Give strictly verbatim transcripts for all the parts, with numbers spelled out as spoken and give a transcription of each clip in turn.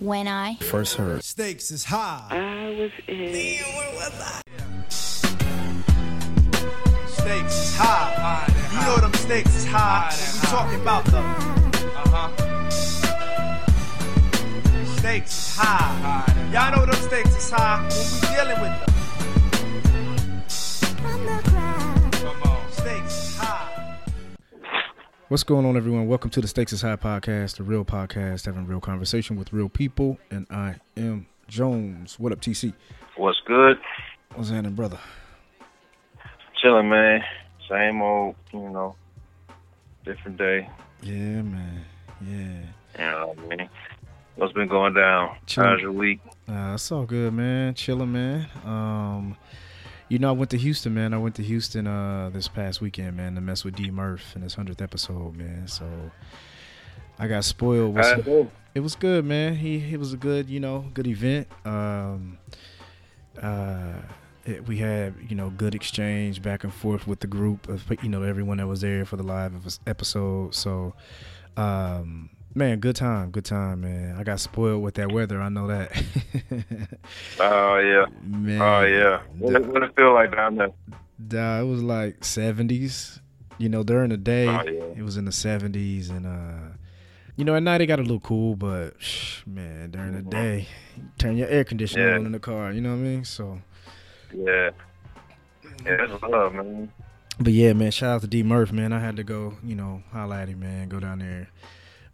when I first heard Stakes is High, I was in. Damn, where was I? Yeah. Stakes is high. high you high. Know them stakes is high. We talking about them. Uh-huh. Stakes is high. high Y'all know them stakes is high when we dealing with them. What's going on, everyone? Welcome to the Stakes is High podcast, the real podcast, having real conversation with real people. And I am Jones. What up, T C? What's good? What's happening, brother? Chilling, man. Same old, you know, different day. Yeah, man. Yeah. Yeah, man. What's been going down? Chilling. How's your week? Uh, it's all good, man. Chilling, man. Um... You know, I went to Houston, man. I went to Houston uh, this past weekend, man, to mess with D-Murph in his hundredth episode, man. So I got spoiled. With some, it was good, man. He It was a good, you know, good event. Um, uh, it, we had, you know, good exchange back and forth with the group of, you know, everyone that was there for the live episode. So, um, man, good time. Good time, man. I got spoiled with that weather. I know that. Oh, yeah. Man. Oh, yeah. What did it, it feel like down there? Duh, it was like seventies. You know, during the day, oh, yeah. It was in the seventies. And, uh, you know, at night it got a little cool, but, shh, man, during the day, turn your air conditioner yeah. on in the car. You know what I mean? So. Yeah. Yeah, that's love, man. But, yeah, man, shout out to D. Murph, man. I had to go, you know, holla at him, man, go down there.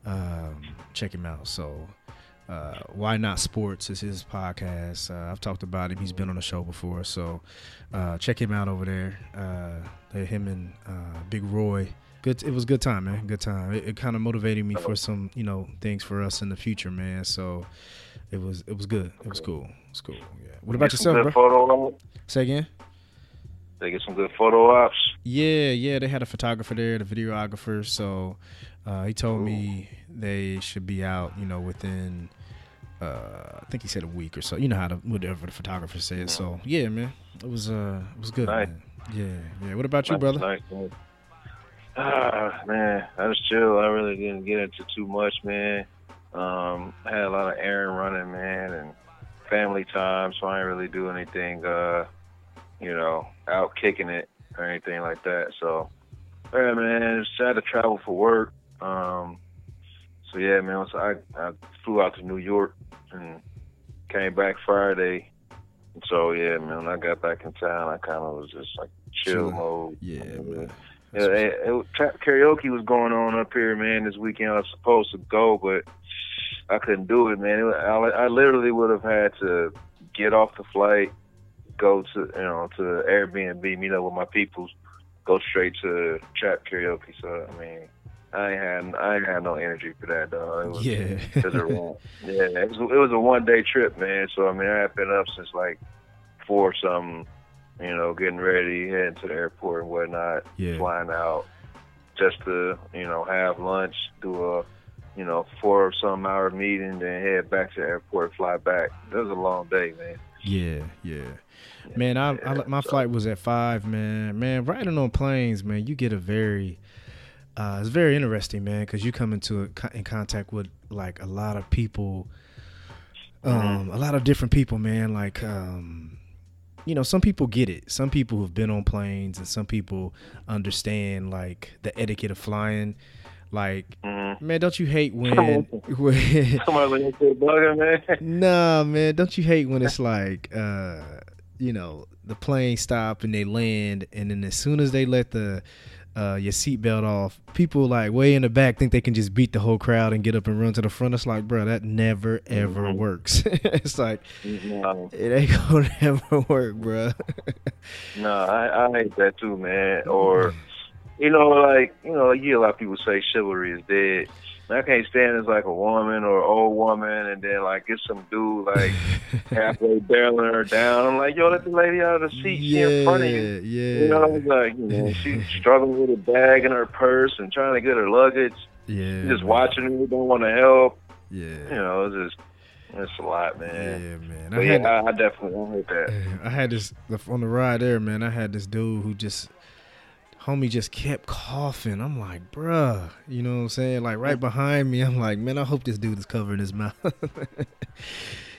Um, check him out. So, uh, Why Not Sports is his podcast. Uh, I've talked about him. He's been on the show before. So, uh, check him out over there. Uh, him and uh, Big Roy. Good. It was a good time, man. Good time. It, it kind of motivated me for some, you know, things for us in the future, man. So, it was it was good. It was cool. It's cool. Yeah. What about yourself, bro? Say again. They get some good photo ops. Yeah, yeah. They had a photographer there, the videographer. So uh, he told Ooh. me they should be out, you know, within, uh, I think he said a week or so. You know how the, whatever the photographer said. Yeah. So, yeah, man. It was uh, it was good. Nice. Man. Yeah, yeah. What about you, nice, brother? Nice, man. Ah, man. I was chill. I really didn't get into too much, man. Um, I had a lot of errand running, man, and family time. So I didn't really do anything, uh, you know, out kicking it or anything like that. So, yeah, man, just had to travel for work. Um, so, yeah, man, so I, I flew out to New York and came back Friday. And so, yeah, man, when I got back in town, I kind of was just like chill mode. Yeah, man. Yeah, it, it, it, karaoke was going on up here, man, this weekend. I was supposed to go, but I couldn't do it, man. It, I, I literally would have had to get off the flight, go to, you know, to Airbnb, meet up with my peoples, go straight to trap karaoke. So I mean, I ain't had I ain't had no energy for that, dog. It was, yeah, it was a, yeah, it was, it was a one day trip, man. So I mean, I had been up since like four something, you know, getting ready, heading to the airport and whatnot, yeah. flying out just to, you know, have lunch, do a, you know, four or some hour meeting, then head back to the airport, fly back. That was a long day, man. Yeah, yeah, yeah, man. I, yeah, I my so. flight was at five, man. Man, riding on planes, man, you get a very, uh, it's very interesting, man, because you come into a, in contact with like a lot of people, um, mm-hmm. a lot of different people, man. Like, um, you know, some people get it. Some people have been on planes, and some people understand like the etiquette of flying. Like, mm-hmm. man, don't you hate when? when man. Nah, man, don't you hate when it's like, uh, you know, the plane stop and they land, and then as soon as they let the uh, your seatbelt off, people like way in the back think they can just beat the whole crowd and get up and run to the front. It's like, bro, that never ever mm-hmm. works. It's like, no. It ain't gonna ever work, bro. No, I, I hate that too, man. Or. You know, like, you know, you hear a lot of people say chivalry is dead. And I can't stand it's like a woman or an old woman and then, like, get some dude, like, halfway barreling her down. I'm like, yo, let the lady out of the seat. Yeah, she in front of you. Yeah. You know, like, you know, she's struggling with a bag in her purse and trying to get her luggage. Yeah. Just watching her, don't want to help. Yeah. You know, it's just... That's a lot, man. Yeah, man. I, had, yeah, I definitely wanted that. I had this, on the ride there, man, I had this dude who just... homie just kept coughing. I'm like, bruh, you know what I'm saying? Like right behind me, I'm like, man, I hope this dude is covering his mouth.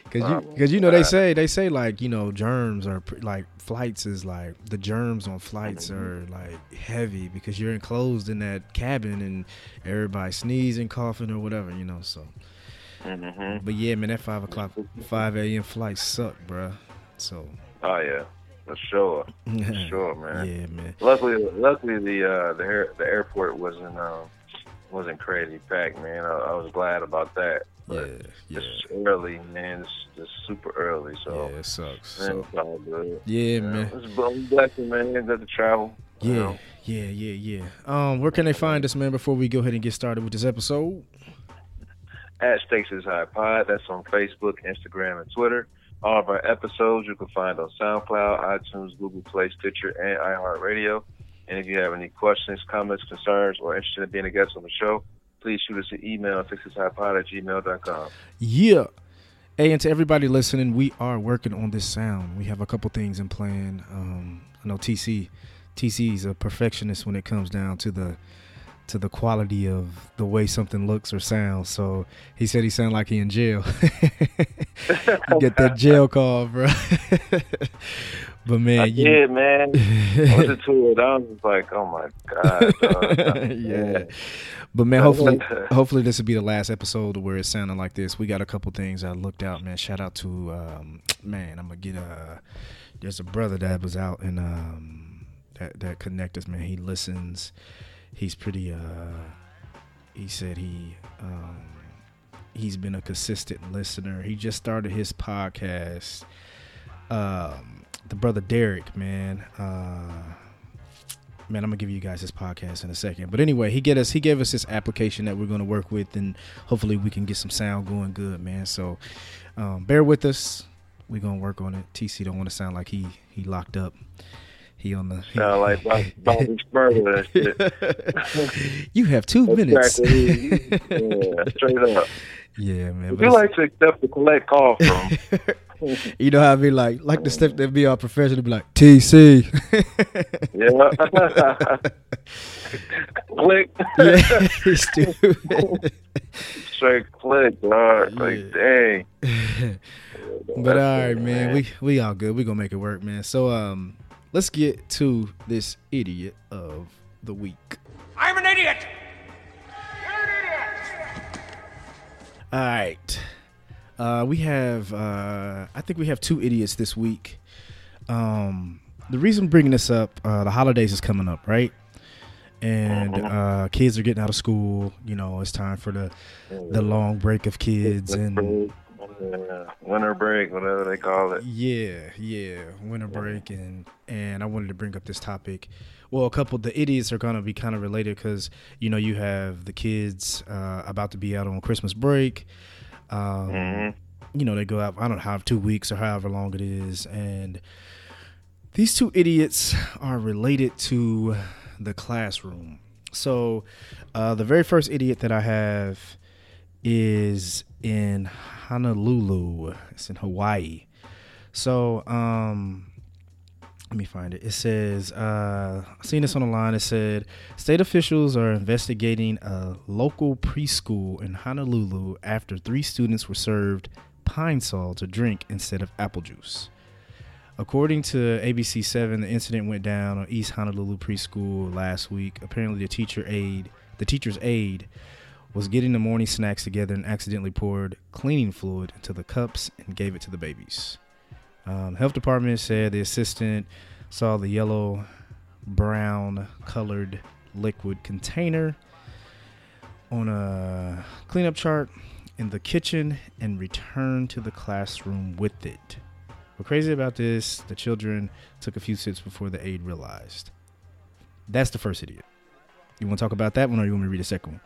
Cause you, cause you know they say they say like, you know, germs are like flights is like the germs on flights are like heavy because you're enclosed in that cabin and everybody sneezing, coughing or whatever, you know. So, mm-hmm. But yeah, man, that five o'clock, five a m flight sucked, bro. So. Oh yeah, for sure, for sure, man. Yeah, man. Luckily, luckily the uh, the air, the airport wasn't uh, wasn't crazy packed, man. I, I was glad about that. But yeah, yeah. It's early, man. It's, it's super early, so yeah, it sucks. Man, so, it's all good. Yeah, man. It's a blessing, man. It's good to travel. Yeah, you know. yeah, yeah, yeah. Um, where can they find us, man? Before we go ahead and get started with this episode, at Stakes is High Pod. That's on Facebook, Instagram, and Twitter. All of our episodes you can find on SoundCloud, iTunes, Google Play, Stitcher, and iHeartRadio. And if you have any questions, comments, concerns, or interested in being a guest on the show, please shoot us an email at stakes is high pod at gmail dot com. Yeah. Hey, and to everybody listening, we are working on this sound. We have a couple things in plan. Um, I know T C T C is a perfectionist when it comes down to the to the quality of the way something looks or sounds. So he said he sounded like he in jail. You get that jail call, bro. But man, I you did, man. I was to it. I was like, oh my god. Uh, yeah. But man, hopefully, hopefully this will be the last episode where it's sounding like this. We got a couple things I looked out, man. Shout out to um, man. I'm gonna get a. There's a brother that was out and um, that that connected us, man. He listens. He's pretty. Uh, he said he. Um, he's been a consistent listener. He just started his podcast. Um. The brother Derek, man, uh, man, I'm gonna give you guys his podcast in a second. But anyway, he get us, he gave us this application that we're gonna work with, and hopefully we can get some sound going good, man. So um, bear with us, we're gonna work on it. T C don't want to sound like he he locked up. He on the he, sound like Bobby Spurrier. You have two that's minutes. Exactly. Yeah, straight up. Yeah, man. Would you like to accept the collect call from? You know how I be like, like the stuff that be all professional, be like T C. Yeah. Click. Yeah, he's stupid. Straight click, dog. Yeah. Like, dang. But all right, man. man. We we all good. We gonna make it work, man. So um, let's get to this idiot of the week. I'm an idiot. I'm an idiot. All right. Uh, we have, uh, I think we have two idiots this week. Um, the reason I'm bringing this up, uh, the holidays is coming up, right? And uh, kids are getting out of school. You know, it's time for the the long break of kids and winter break, whatever they call it. Yeah, yeah, winter break, and and I wanted to bring up this topic. Well, a couple of the idiots are going to be kind of related because, you know, you have the kids uh, about to be out on Christmas break. Um, mm-hmm. You know, they go out, I don't know, have two weeks or however long it is. And these two idiots are related to the classroom. So uh, the very first idiot that I have is in Honolulu. It's in Hawaii. So um, let me find it. It says, uh, I've seen this on the line. It said, state officials are investigating a local preschool in Honolulu after three students were served Pine-Sol to drink instead of apple juice. According to A B C seven, the incident went down on East Honolulu Preschool last week. Apparently, the teacher aide, the teacher's aide was getting the morning snacks together and accidentally poured cleaning fluid into the cups and gave it to the babies. Um, health department said the assistant saw the yellow brown colored liquid container on a cleanup chart in the kitchen and returned to the classroom with it. What's crazy about this, the children took a few sips before the aide realized. That's the first idiot. You want to talk about that one or you want me to read the second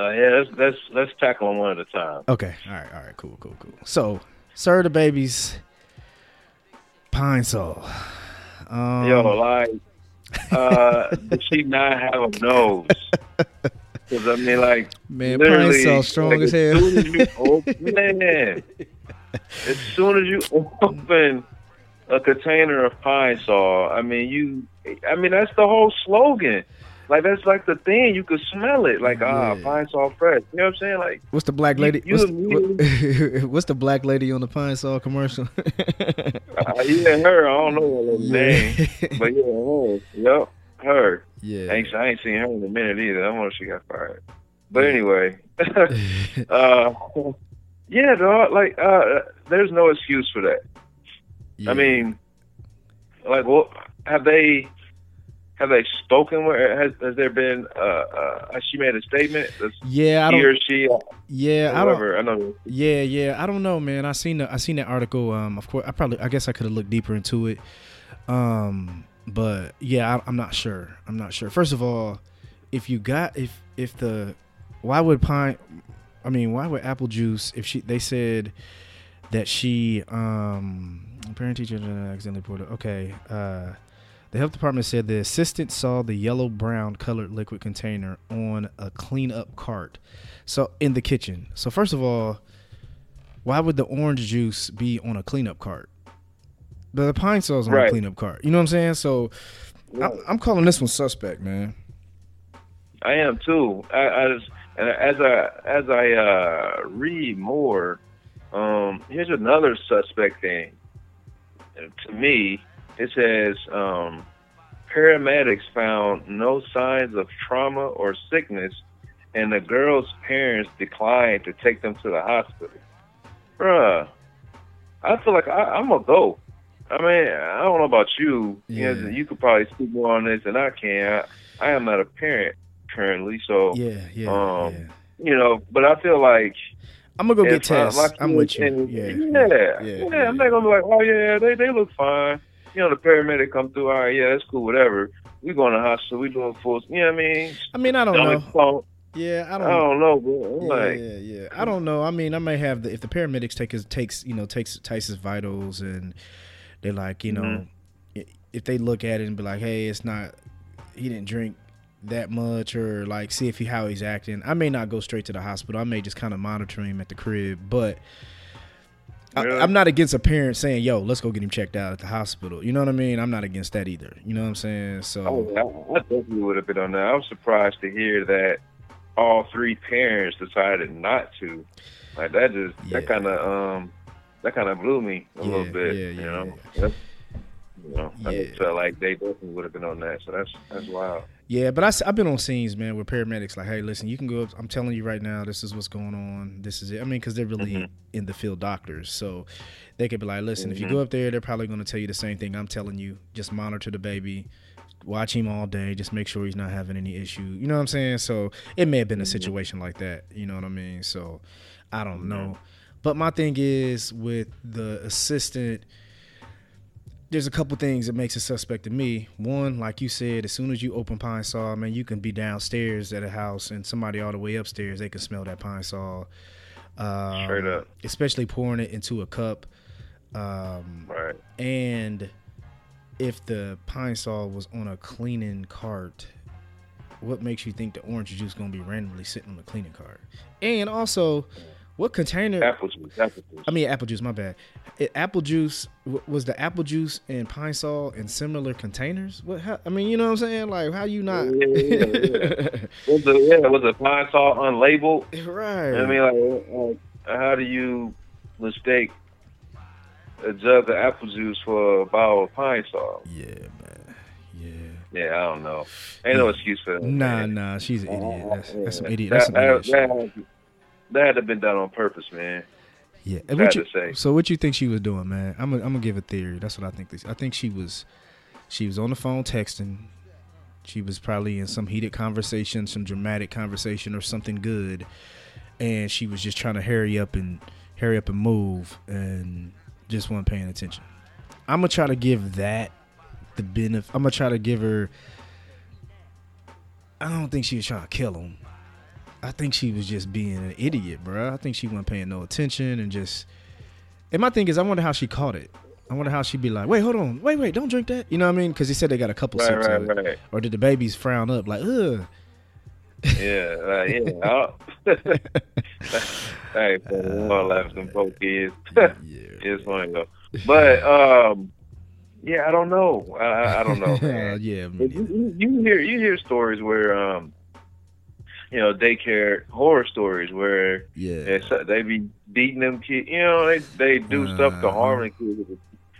one? Uh, yeah, let's, let's, let's tackle them one at a time. Okay. All right. All right. Cool, cool, cool. So, serve the babies Pine-Sol. Um, Yo, like, uh, did she not have a nose? Because, I mean, like, man, Pine-Sol strong like, as hell. As soon as you open, man, as soon as you open a container of Pine-Sol, I mean, you I mean, that's the whole slogan. Like, that's like the thing. You could smell it. Like, ah, yeah. Pine-Sol fresh. You know what I'm saying? Like, what's the black lady? You, what's, the, what, what's the black lady on the Pine-Sol commercial? uh, yeah, her. I don't know what her name. But yeah, her. Yep, her. Yeah. I ain't, I ain't seen her in a minute either. I don't know if she got fired. But anyway, uh, yeah, dog, like, uh, there's no excuse for that. Yeah. I mean, like, well, have they? Have they spoken? Where has, has there been? Uh, uh, she made a statement. Yeah, I don't, he or she. Yeah, whoever, I don't. I know. Yeah, yeah, I don't know, man. I seen the, I seen that article. Um, of course, I probably, I guess, I could have looked deeper into it. Um, but yeah, I, I'm not sure. I'm not sure. First of all, if you got, if if the, why would Pine? I mean, why would Apple Juice? If she, they said that she, um, parent teacher accidentally poured it. Okay. Uh, The health department said the assistant saw the yellow-brown colored liquid container on a clean-up cart, so in the kitchen. So first of all, why would the orange juice be on a clean-up cart? The, the Pine-Sol's on right. a clean-up cart. You know what I'm saying? So yeah. I, I'm calling this one suspect, man. I am too. I, I just, as I as I uh, read more, um, here's another suspect thing to me. It says, um, paramedics found no signs of trauma or sickness, and the girl's parents declined to take them to the hospital. Bruh, I feel like I, I'm going to go. I mean, I don't know about you. Yeah. You know, you could probably speak more on this than I can. I, I am not a parent currently, so, yeah, yeah, um, yeah. you know, but I feel like... I'm going to go get tests. Like, I'm with you. And, yeah, yeah, yeah, yeah, yeah. I'm not going to be like, oh, yeah, they, they look fine. You know, the paramedic come through, all right, yeah, that's cool, whatever. We going to hospital, we doing full, you know what I mean? I mean, I don't Stomach know. Pump. Yeah, I don't, I don't know, bro. I'm yeah, like, yeah, yeah. I don't know. I mean, I may have, the, if the paramedics take his, takes, you know, takes Tyson's vitals and they're like, you know, mm-hmm. if they look at it and be like, hey, it's not, he didn't drink that much, or like see if he, how he's acting. I may not go straight to the hospital. I may just kind of monitor him at the crib, but... I, I'm not against a parent saying, yo, let's go get him checked out at the hospital. You know what I mean? I'm not against that either. You know what I'm saying? So I, I definitely would have been on that. I was surprised to hear that all three parents decided not to. Like that just yeah. that kind of um that kind of blew me a yeah, little bit. Yeah, yeah, you know, yeah. That's, you know, yeah. I just felt like they definitely would have been on that. So that's that's wild. Yeah, but I, I've been on scenes, man, where paramedics like, hey, listen, you can go up. I'm telling you right now, this is what's going on. This is it. I mean, because they're really mm-hmm. in the field doctors. So they could be like, listen, mm-hmm. if you go up there, they're probably going to tell you the same thing I'm telling you. Just monitor the baby. Watch him all day. Just make sure he's not having any issue. You know what I'm saying? So it may have been a situation like that. You know what I mean? So I don't know. But my thing is with the assistant, there's a couple things that makes it suspect to me. One, like you said, as soon as you open Pine-Sol, man, you can be downstairs at a house and somebody all the way upstairs, they can smell that Pine-Sol. Um, Straight up. Especially pouring it into a cup. Um, right. And if the Pine-Sol was on a cleaning cart, what makes you think the orange juice is going to be randomly sitting on the cleaning cart? And also... What container? Apple juice. Apple juice. I mean, apple juice. My bad. It, apple juice w- was the apple juice and Pine-Sol in similar containers. What? How, I mean, you know what I'm saying? Like, how you not? Yeah, yeah, yeah. was the yeah, was the Pine-Sol unlabeled? Right. I mean, like, like, how do you mistake a jug of apple juice for a bottle of Pine-Sol? Yeah, man. Yeah. Yeah, I don't know. Ain't no excuse for that. Nah, man. nah, she's an idiot. That's, yeah. that's some idiot. That's that, an idiot. That, that, That had to have been done on purpose, man. Yeah. And what you, say. So what you think she was doing, man? I'm gonna I'm give a theory. That's what I think. This, I think she was, she was on the phone texting. She was probably in some heated conversation, some dramatic conversation, or something good, and she was just trying to hurry up and hurry up and move, and just wasn't paying attention. I'm gonna try to give that the benefit. I'm gonna try to give her. I don't think she was trying to kill him. I think she was just being an idiot, bro. I think she wasn't paying no attention and just... And my thing is, I wonder how she caught it. I wonder how she'd be like, wait, hold on. Wait, wait, don't drink that. You know what I mean? Because he said they got a couple right, sips right, of it. Right. Or did the babies frown up like, ugh. Yeah, uh, yeah. Hey, I'm laughing at them poor kids. It's funny, though. But, um, Yeah, I don't know. I, I don't know. uh, yeah, you, you hear you hear stories where, um, you know, daycare horror stories where yeah they be beating them kids. You know, they they do uh, stuff to harm the kids.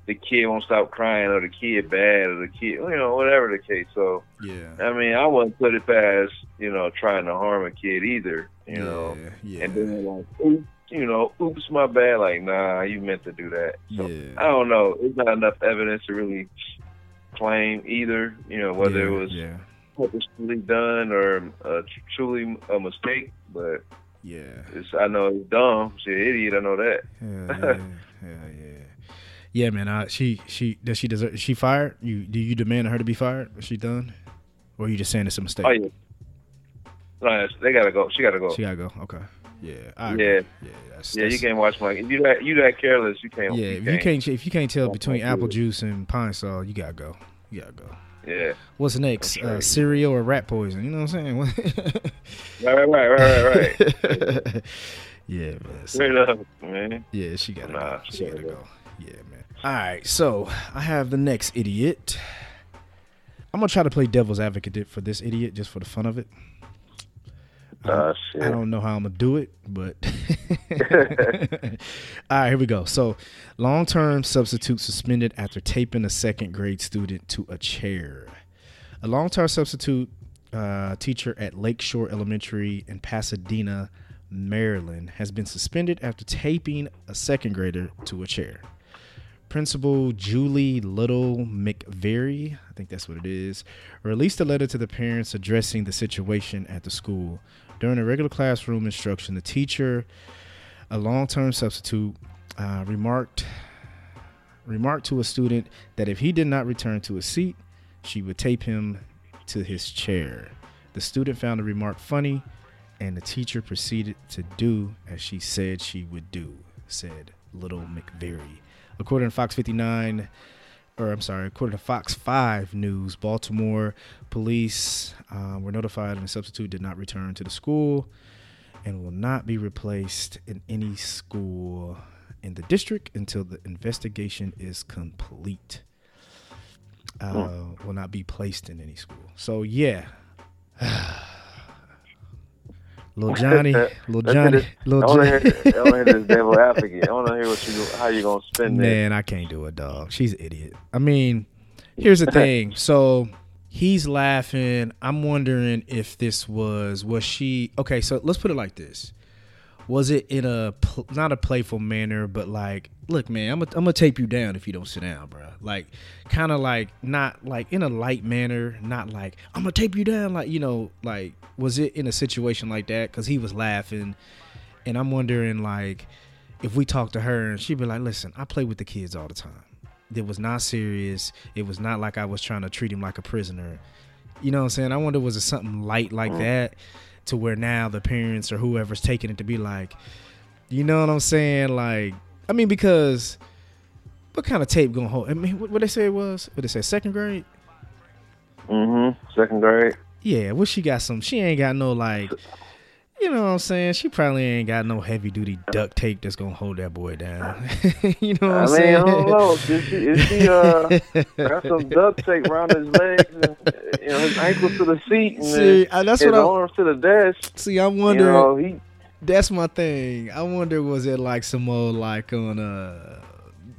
The kid won't stop crying, or the kid bad, or the kid, you know, whatever the case. So, yeah, I mean, I wouldn't put it past, you know, trying to harm a kid either, you yeah, know. Yeah. And then like, oops, you know, oops, my bad. Like, nah, you meant to do that. So, yeah. I don't know. There's not enough evidence to really claim either, you know, whether yeah, it was yeah. purposefully done or uh, truly a mistake. But yeah, it's, I know it's dumb. She's an idiot. I know that. Yeah, yeah, yeah. yeah. Yeah, man. I, she she does she deserve? Is she fired? You do you demand her to be fired? Is she done? Or are you just saying it's a mistake? Oh yeah. No, they gotta go. She gotta go. She gotta go. Okay. Yeah. I yeah. Agree. Yeah. That's, yeah. That's, you can't watch my. If you that you that careless, you can't. Yeah. You if you can't if you can't tell between apple juice and Pine-Sol, you gotta go. You gotta go. Yeah. What's next? Sure. Uh, cereal or rat poison? You know what I'm saying? right, right, right, right, right, right. yeah, man. Straight up, man. Yeah, she gotta nah, go. She gotta go. Yeah, man. All right, so I have the next idiot. I'm going to try to play devil's advocate for this idiot just for the fun of it. Uh, shit. I don't know how I'm going to do it, but. All right, here we go. So, long-term substitute suspended after taping a second grade student to a chair. A long-term substitute uh, teacher at Lakeshore Elementary in Pasadena, Maryland, has been suspended after taping a second grader to a chair. Principal Julie Little McVerry, I think that's what it is, released a letter to the parents addressing the situation at the school. During a regular classroom instruction, the teacher, a long-term substitute, uh, remarked remarked to a student that if he did not return to his seat, she would tape him to his chair. The student found the remark funny, and the teacher proceeded to do as she said she would do, said Little McVerry. According to Fox fifty-nine, or I'm sorry, according to Fox five News, Baltimore police uh, were notified and a substitute did not return to the school and will not be replaced in any school in the district until the investigation is complete. Uh, oh. Will not be placed in any school. So, yeah. Little Johnny, little Johnny, little Johnny. I want to hear this devil advocate. I want to hear what you, how you gonna spend it. Man, I can't do it, dog. She's an idiot. I mean, here's the thing. So he's laughing. I'm wondering if this was was she? Okay, so let's put it like this. Was it in a not a playful manner, but like, look, man, I'm gonna I'm gonna tape you down if you don't sit down, bro. Like, kind of like not like in a light manner, not like I'm gonna tape you down, like, you know, like was it in a situation like that? Because he was laughing, and I'm wondering like if we talk to her and she'd be like, listen, I play with the kids all the time. It was not serious. It was not like I was trying to treat him like a prisoner. You know what I'm saying? I wonder was it something light like that? To where now the parents or whoever's taking it to be like, you know what I'm saying? Like, I mean, because what kind of tape gonna hold? I mean, what, what they say it was? What they say, second grade? Mm-hmm. Second grade. Yeah. Well, she got some. She ain't got no like. You know what I'm saying? She probably ain't got no heavy duty duct tape that's gonna hold that boy down. You know what I I'm mean, saying? I don't know. Is she, is she uh, got some duct tape around his legs and, you know, his ankles to the seat and see, his, that's his what arms I, to the desk. See, I'm wondering. You know, he, that's my thing. I wonder was it like some old like on uh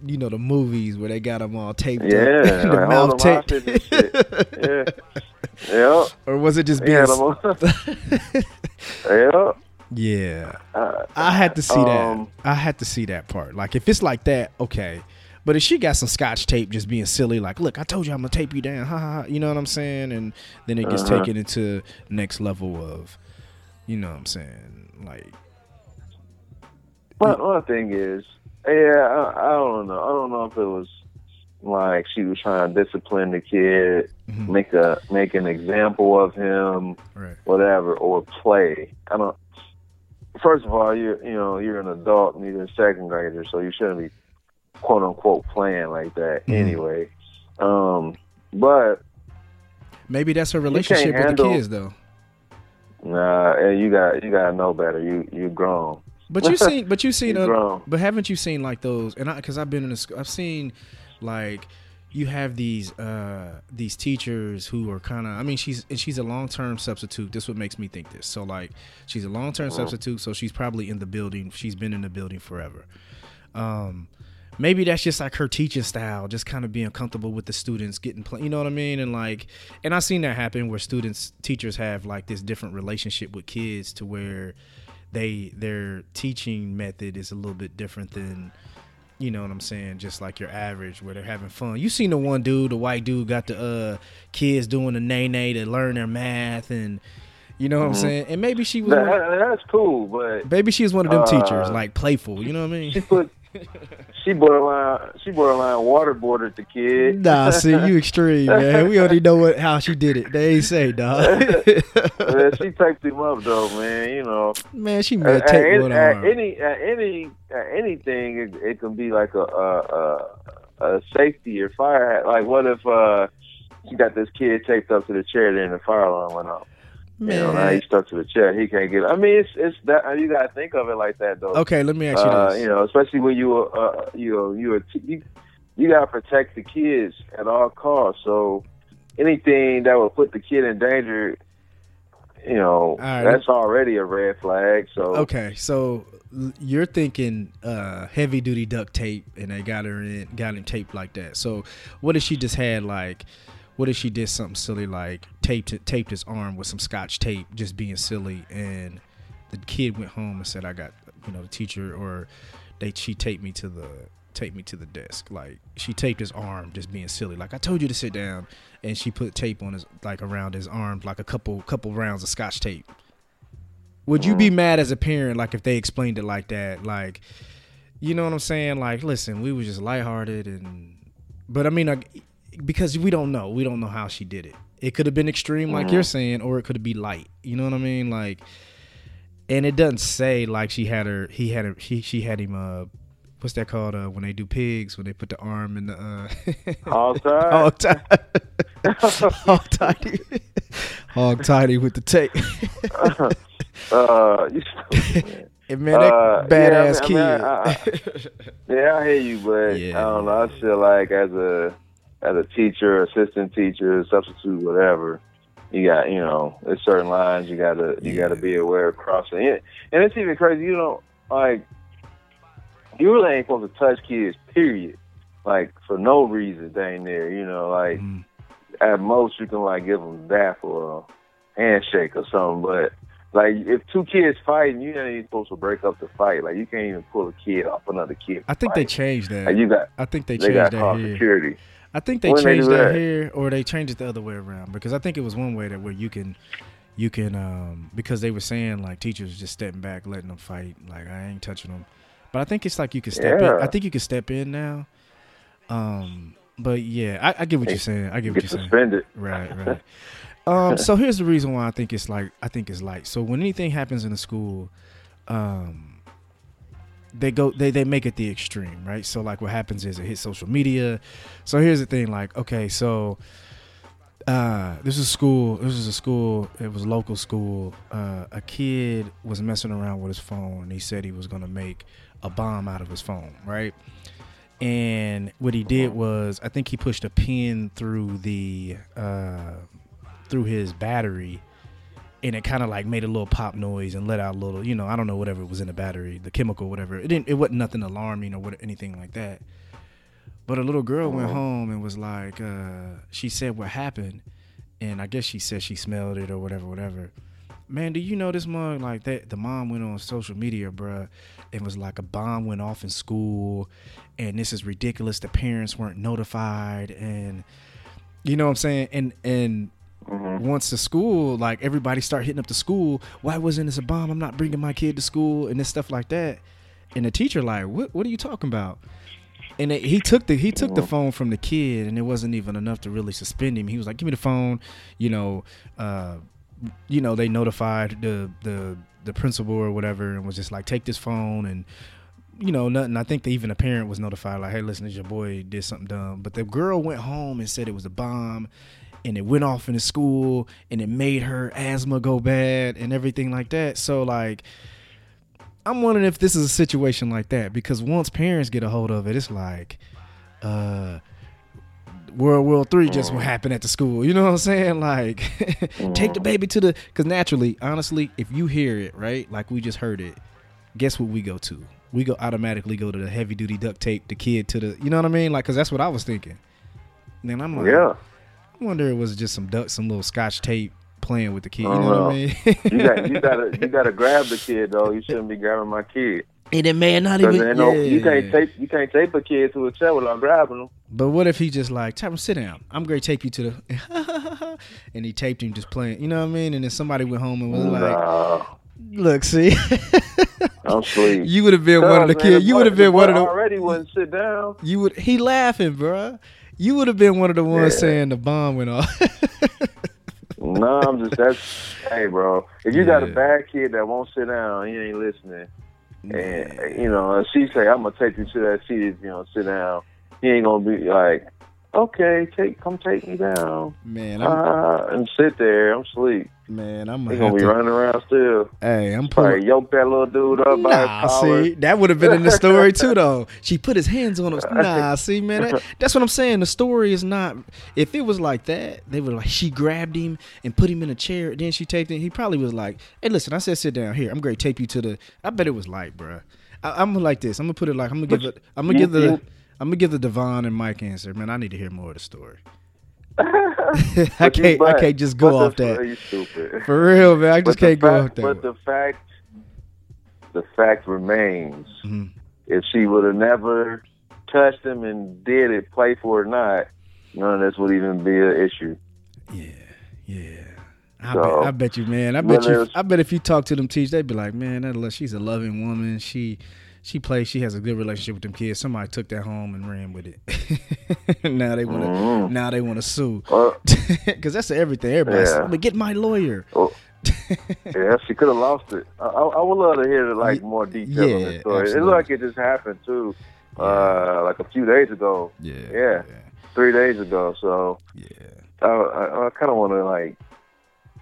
you know the movies where they got them all taped yeah, up, the like mouth taped and shit. Yeah. Yeah. Or was it just being? Yeah. Yeah. Uh, I had to see um, that. I had to see that part. Like, if it's like that, okay. But if she got some scotch tape, just being silly, like, look, I told you I'm gonna tape you down, ha ha. You know what I'm saying? And then it gets uh-huh. taken into next level of, you know what I'm saying? Like, my, my thing is, yeah, I, I don't know. I don't know if it was. Like she was trying to discipline the kid, mm-hmm. make a make an example of him, right. whatever, or play. I don't. First of all, you you know you're an adult and you're a second grader, so you shouldn't be quote unquote playing like that mm. anyway. Um, but maybe that's her relationship with handle, the kids, though. Nah, you got you got to know better. You you grown. But you seen but you seen uh, but haven't you seen like those? And I because I've been in a, I've seen. Like you have these uh, these teachers who are kind of, I mean, she's and she's a long-term substitute. This is what makes me think this. So, like, she's a long-term mm-hmm. substitute, so she's probably in the building. She's been in the building forever. Um, maybe that's just, like, her teaching style, just kind of being comfortable with the students, getting, play, you know what I mean? And, like, and I've seen that happen where students, teachers have, like, this different relationship with kids to where they their teaching method is a little bit different than, you know what I'm saying, just like your average, where they're having fun. You seen the one dude, the white dude, got the uh, kids doing the nay-nay to learn their math, and you know what mm-hmm. I'm saying? And maybe she was... That, one, that's cool, but... Maybe she was one of them uh, teachers, like playful, you know what I mean? She put, she borderline, she borderline waterboarded the kid. Nah, see, you extreme, man. We already know what how she did it. They ain't say, dog. Man, she taped him up, though, man, you know. Man, she may at, tape at, one at on any, at any at anything, it, it can be like a, a, a, a safety or fire. Like, what if uh, she got this kid taped up to the chair, then the fire alarm went off? Man. You know, now he's stuck to the chair. He can't get it. I mean, it's it's that you gotta think of it like that, though. Okay, let me ask you uh, this. You know, especially when you uh you know you you you gotta protect the kids at all costs. So anything that would put the kid in danger, you know, right, that's already a red flag. So okay, so you're thinking uh, heavy duty duct tape, and they got her in, got him taped like that. So what if she just had like? What if she did something silly, like taped taped his arm with some scotch tape, just being silly, and the kid went home and said, "I got, you know, the teacher, or they she taped me to the taped me to the desk." Like she taped his arm, just being silly. Like, I told you to sit down, and she put tape on his, like, around his arm, like a couple couple rounds of scotch tape. Would you be mad as a parent, like if they explained it like that? Like, you know what I'm saying? Like, listen, we were just lighthearted, and but I mean, I. Because we don't know. We don't know how she did it. It could have been extreme, like mm-hmm. you're saying, or it could be light. You know what I mean? Like, and it doesn't say like she had her, he had her, she, she had him, uh, what's that called? Uh, when they do pigs, when they put the arm in the, uh, hog tied. Hog tied. Hog tied. Hog tied with the tape. uh, uh, you still, and man, that uh, badass yeah, I mean, kid. I mean, I, I, yeah, I hear you, but yeah, I don't know. I feel like as a, as a teacher, assistant teacher, substitute, whatever, you got, you know, there's certain lines you gotta you yeah. gotta be aware of crossing. And it's even crazy, you know, like you really ain't supposed to touch kids, period. Like for no reason, they ain't there, you know. Like mm. at most, you can like give them a dap or a handshake or something. But like if two kids fighting, you ain't even supposed to break up the fight. Like you can't even pull a kid off another kid. I think fighting. They changed that. Like, you got, I think they, they changed got that called security. I think they when changed they that here, or they changed it the other way around, because I think it was one way that where you can, you can, um, because they were saying like teachers just stepping back, letting them fight, like I ain't touching them, but I think it's like you can step yeah. in. I think you can step in now, um, but yeah, I, I get what you're saying. I get what get you're suspended. saying. Right, right. um, so here's the reason why I think it's like I think it's like so when anything happens in the school, um, they go they, they make it the extreme, right? So like what happens is it hits social media. So here's the thing, like, okay, so uh this is school this is a school it was a local school. Uh a kid was messing around with his phone, and he said he was gonna make a bomb out of his phone, right? And what he did was, I think he pushed a pin through the uh through his battery, and it kind of like made a little pop noise and let out a little, you know, I don't know, whatever was in the battery, the chemical, whatever. It didn't, it wasn't nothing alarming or what, anything like that. But a little girl went home and was like, uh, she said what happened. And I guess she said she smelled it or whatever, whatever. Man, do you know this mug? Like that, the mom went on social media, bruh, and was like, a bomb went off in school, and this is ridiculous. The parents weren't notified. And you know what I'm saying? And, and, Mm-hmm. once the school, like everybody start hitting up the school, why wasn't this a bomb? I'm not bringing my kid to school, and this stuff like that. And the teacher like, what What are you talking about? And it, he took the he took mm-hmm. the phone from the kid, and it wasn't even enough to really suspend him. He was like, give me the phone, you know, uh, you know, they notified the the the principal or whatever, and was just like, take this phone, and you know, nothing. I think that even a parent was notified, like, hey, listen, this your boy did something dumb. But the girl went home and said it was a bomb, and it went off in the school, and it made her asthma go bad and everything like that. So like, I'm wondering if this is a situation like that, because once parents get a hold of it, it's like, uh, World War Three just mm. will happen at the school. You know what I'm saying? Like, mm. take the baby to the, because naturally, honestly, if you hear it, right, like we just heard it, guess what we go to? We go automatically go to the heavy duty duct tape, the kid to the, you know what I mean? Like, because that's what I was thinking. And then I'm like, yeah. I wonder if it was just some duct, some little scotch tape playing with the kid. You know, know what I mean? you got, you got to, you got to grab the kid though. You shouldn't be grabbing my kid. And then, man, not even yeah. no, you can't tape you can't tape a kid to a chair without grabbing him. But what if he just like, tell him, sit down. I'm going to tape you to the, and he taped him just playing. You know what I mean? And then somebody went home and was nah. like, look, see, I'm sleep. You would have been one of the kids. You would have been one of the already wouldn't sit down. You would. He laughing, bruh. You would have been one of the ones yeah. saying the bomb went off. No, I'm just that's hey, bro. If you yeah. got a bad kid that won't sit down, he ain't listening. And, you know, she say, I'm going to take you to that seat if you don't sit down. He ain't going to be like, okay, take, come take me down. Man, I'm uh, and sit there. I'm asleep. Man, I'm going to be running around still. Hey, I'm probably pull- yoke that little dude up nah, by his collar. See, that would have been in the story too, though. She put his hands on him. Nah, see, man, that, that's what I'm saying. The story is not. If it was like that, they were like, she grabbed him and put him in a chair. And then she taped him. He probably was like, hey, listen, I said sit down here. I'm going to tape you to the. I bet it was light, bro. I, I'm like this. I'm going to put it like I'm going to give it. I'm going to give the. You, I'm gonna give the Devon and Mike answer, man. I need to hear more of the story. I can't, but, I can't just go off the, that. Stupid. For real, man. I just can't fact, go off that. But the fact, the fact remains: mm-hmm. if she would have never touched him and did it, playful or not, none of this would even be an issue. Yeah, yeah. I, so, bet, I bet you, man. I bet you. I bet if you talk to them teachers, they'd be like, "Man, that she's a loving woman. She." She plays. She has a good relationship with them kids. Somebody took that home and ran with it. now they want to. Mm-hmm. Now they want to sue because that's everything. Everybody, yeah. I'm gonna get my lawyer. Oh. yeah, she could have lost it. I, I would love to hear like more detail yeah, on this story. Absolutely. It looked like it just happened too, yeah. uh, like a few days ago. Yeah, yeah, yeah. three days ago. So yeah, I, I, I kind of want to like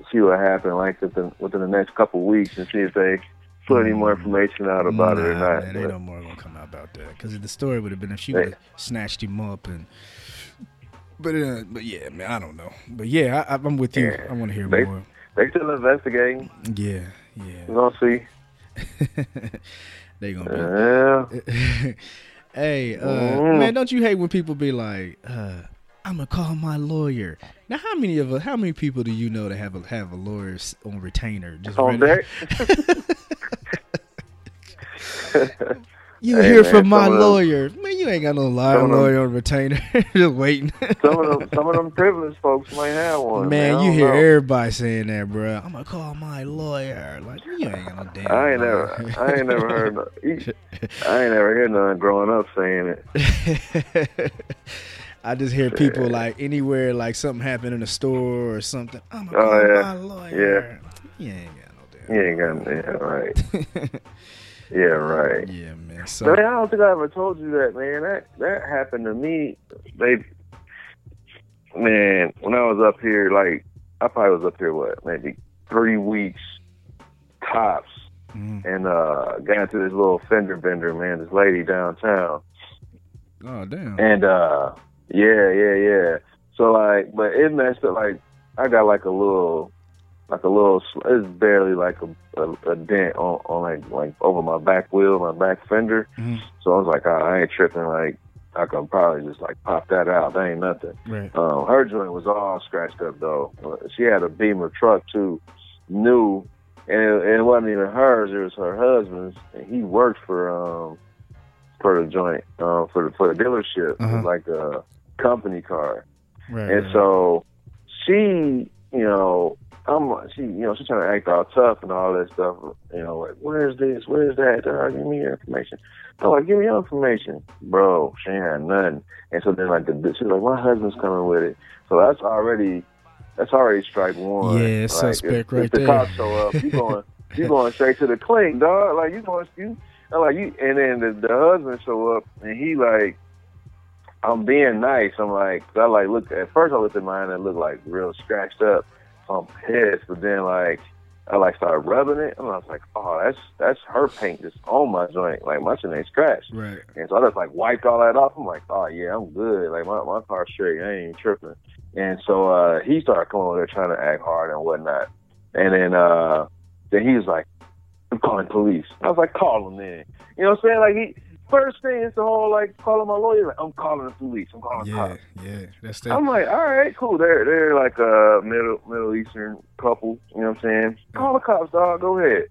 see what happened like within, within the next couple of weeks and see if they. Put any more information out about nah, it or not. Man, ain't no more gonna come out about that because the story would have been if she would have snatched him up and. But uh, but yeah, man, I don't know. But yeah, I, I'm with you. Yeah. I want to hear they, more. They still investigating. Yeah, yeah. We're gonna see. they gonna. Be... Yeah. hey, uh, mm. man, don't you hate when people be like, uh, "I'm gonna call my lawyer"? Now, how many of how many people do you know that have a have a lawyer on retainer? Just on ready? Deck. You hey, hear man, from my lawyer, them, man. You ain't got no lawyer, lawyer on retainer, just waiting. some of them, some of them privileged folks might have one. Man, man you hear know. Everybody saying that, bro. I'm gonna call my lawyer. Like you ain't got no damn. I ain't lawyer. never, I ain't never heard. No, I ain't never heard none growing up saying it. I just hear people like anywhere, like something happened in a store or something. I'm gonna call oh, yeah. my lawyer. Yeah, you ain't got no damn. You ain't got no right. Yeah, right. Yeah, man. So, man, I don't think I ever told you that, man. That that happened to me. They, man, when I was up here, like, I probably was up here, what, maybe three weeks tops, mm. and uh, got into this little fender bender, man, this lady downtown. Oh, damn. And, uh, yeah, yeah, yeah. So, like, but it messed up, like, I got, like, a little... Like a little, it's barely like a, a, a dent on, on like, like over my back wheel, my back fender. Mm-hmm. So I was like, oh, I ain't tripping. Like I can probably just like pop that out. That ain't nothing. Right. Um, her joint was all scratched up though. She had a Beamer truck too, new, and it, it wasn't even hers. It was her husband's, and he worked for um for the joint uh, for the for the dealership, uh-huh. like a company car. Right, and right. so she, you know. I'm she, you know, she's trying to act all tough and all that stuff. You know, like, where's this? Where's that? Oh, give me your information. I'm like, give me your information. Bro, she ain't had nothing. And so then, like, the, she's like, my husband's coming with it. So that's already, that's already strike one. Yeah, it's like, suspect if, right if the there. Cops show up, you going, you going straight to the clink, dog. Like, you going, you, I'm like, you, and then the, the husband show up and he like, I'm being nice. I'm like, I like, look, at first I looked at mine and it looked like real scratched up. I'm pissed, but then like I like started rubbing it, and I was like, "Oh, that's that's her paint just on my joint. Like my shit ain't scratched." Right. And so I just like wiped all that off. I'm like, "Oh yeah, I'm good. Like my my car's straight. I ain't even tripping." And so uh, he started coming over there trying to act hard and whatnot. And then uh, then he was like, "I'm calling police." I was like, "Call him then." You know what I'm saying? Like he. First thing, it's the whole, like, calling my lawyer, like, I'm calling the police, I'm calling yeah, cops. Yeah, that's that. I'm like, all right, cool, they're, they're like a Middle Middle Eastern couple, you know what I'm saying? Call the cops, dog, go ahead.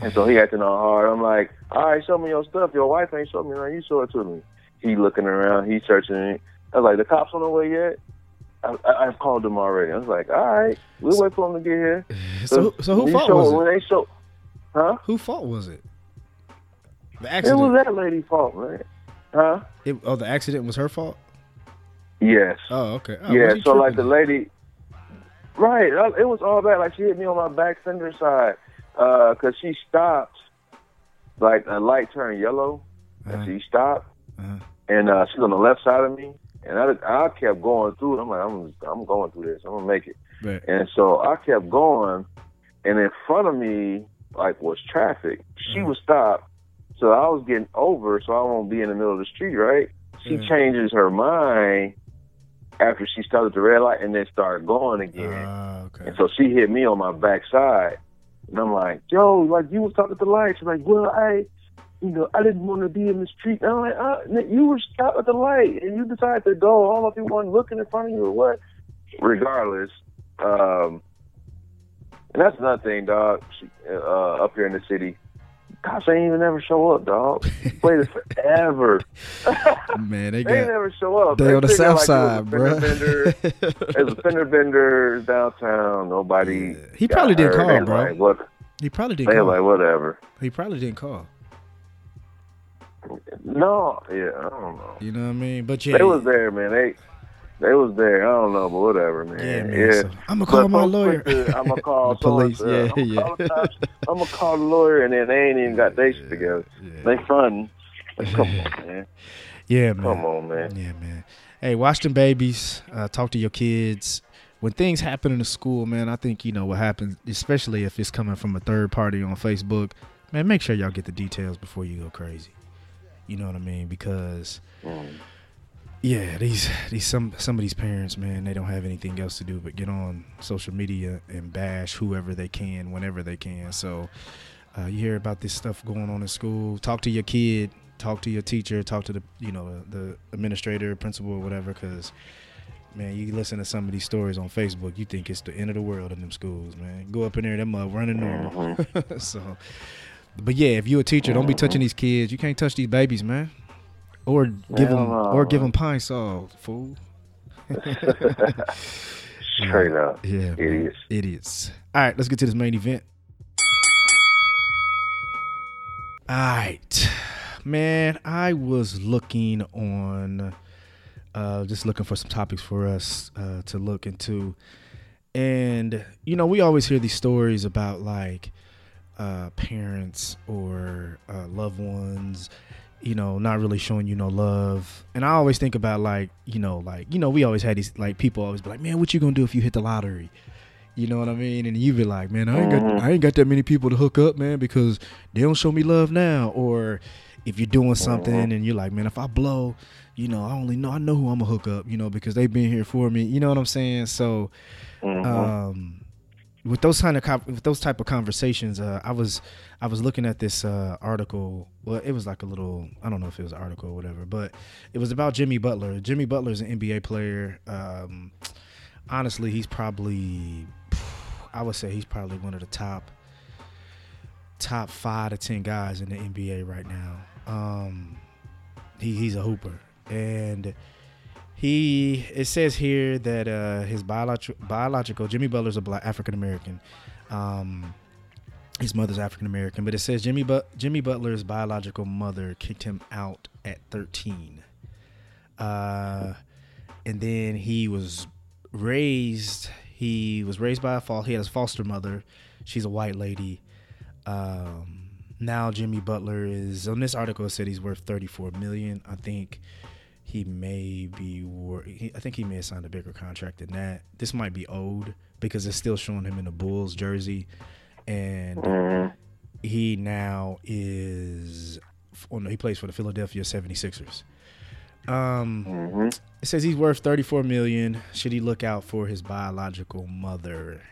And so he acting all hard, I'm like, all right, show me your stuff, your wife ain't showing me, now you show it to me. He looking around, he searching it. I was like, the cops on the way yet? I, I, I've called them already. I was like, all right, we'll wait for them to get here. So, so who fault was it? When they show, huh? Who fault was it? The accident. It was that lady's fault, man. Huh? It, oh, the accident was her fault? Yes. Oh, okay. Oh, yeah, so like the lady... Right, it was all bad. Like she hit me on my back fender side because uh, she stopped. Like a light turned yellow and uh-huh. she stopped. Uh-huh. And uh, she's on the left side of me. And I, I kept going through it. I'm like, I'm, I'm going through this. I'm going to make it. Right. And so I kept going. And in front of me like was traffic. She uh-huh. was stopped. So I was getting over, so I won't be in the middle of the street, right? She mm. changes her mind after she started the red light and then started going again. Uh, okay. And so she hit me on my backside. And I'm like, yo, like, you was talking at the light. She's like, well, I, you know, I didn't want to be in the street. And I'm like, uh, you were stopped at the light and you decided to go. I don't know if you weren't looking in front of you or what. Regardless, um, and that's another thing, dog, she, uh, up here in the city. Cops ain't even ever show up, dog. Waited forever. Man, they, got, they ain't ever show up. They, they on the south like side, bro. There's a fender bender downtown. Nobody. Yeah. He probably didn't hurt. Call, bro. Like, what? He probably didn't they call. Like, whatever. He probably didn't call. No, yeah, I don't know. You know what I mean? But yeah, they was there, man. They. They was there. I don't know, but whatever, man. Yeah, man. Yeah. So I'm going to call my lawyer. I'm going to call the police. Yeah, I'm yeah. I'm going to call the lawyer, and then they ain't even got their shit yeah, together. Yeah. They fronting. Like, come on, man. Yeah, man. Come on, man. Yeah, man. Hey, watch them babies. Uh, talk to your kids. When things happen in the school, man, I think you know what happens, especially if it's coming from a third party on Facebook. Man, make sure y'all get the details before you go crazy. You know what I mean? Because... Mm. Yeah, these these some some of these parents, man, they don't have anything else to do but get on social media and bash whoever they can, whenever they can. So uh, you hear about this stuff going on in school. Talk to your kid, talk to your teacher, talk to the you know the administrator, principal, or whatever. Because man, you listen to some of these stories on Facebook, you think it's the end of the world in them schools, man. Go up in there, them up running normal. Mm-hmm. So, but yeah, if you're a teacher, don't be touching these kids. You can't touch these babies, man. Or give them, know, or man. give them Pine-Sol, fool. Straight up, yeah, idiots, idiots. All right, let's get to this main event. All right, man. I was looking on, uh, just looking for some topics for us uh, to look into, and you know, we always hear these stories about like uh, parents or uh, loved ones. You know, not really showing you no love. And I always think about like, you know, like, you know, we always had these like people always be like, man, what you gonna do if you hit the lottery? You know what I mean? And you be like, man, I ain't got I ain't got that many people to hook up, man, because they don't show me love now. Or if you're doing something and you're like, man, if I blow, you know, I only know I know who I'm gonna hook up, you know, because they've been here for me. You know what I'm saying? So um with those kind of with those type of conversations, uh, I was I was looking at this uh, article. Well, it was like a little I don't know if it was an article or whatever, but it was about Jimmy Butler. Jimmy Butler is an N B A player. Um, honestly, he's probably I would say he's probably one of the top top five to ten guys in the N B A right now. Um, he he's a hooper and. He it says here that uh, his biological biological Jimmy Butler's a black African American, um, his mother's African American. But it says Jimmy but Jimmy Butler's biological mother kicked him out at thirteen, uh, and then he was raised. He was raised by a false. He had a foster mother. She's a white lady. Um, now Jimmy Butler is on this article. It said he's worth thirty-four million. I think. he may be wor- he, I think he may have signed a bigger contract than that. This might be old because it's still showing him in the Bulls jersey, and mm. he now is oh no, he plays for the Philadelphia seventy-sixers. Um, mm-hmm. It says he's worth thirty-four million dollars. Should he look out for his biological mother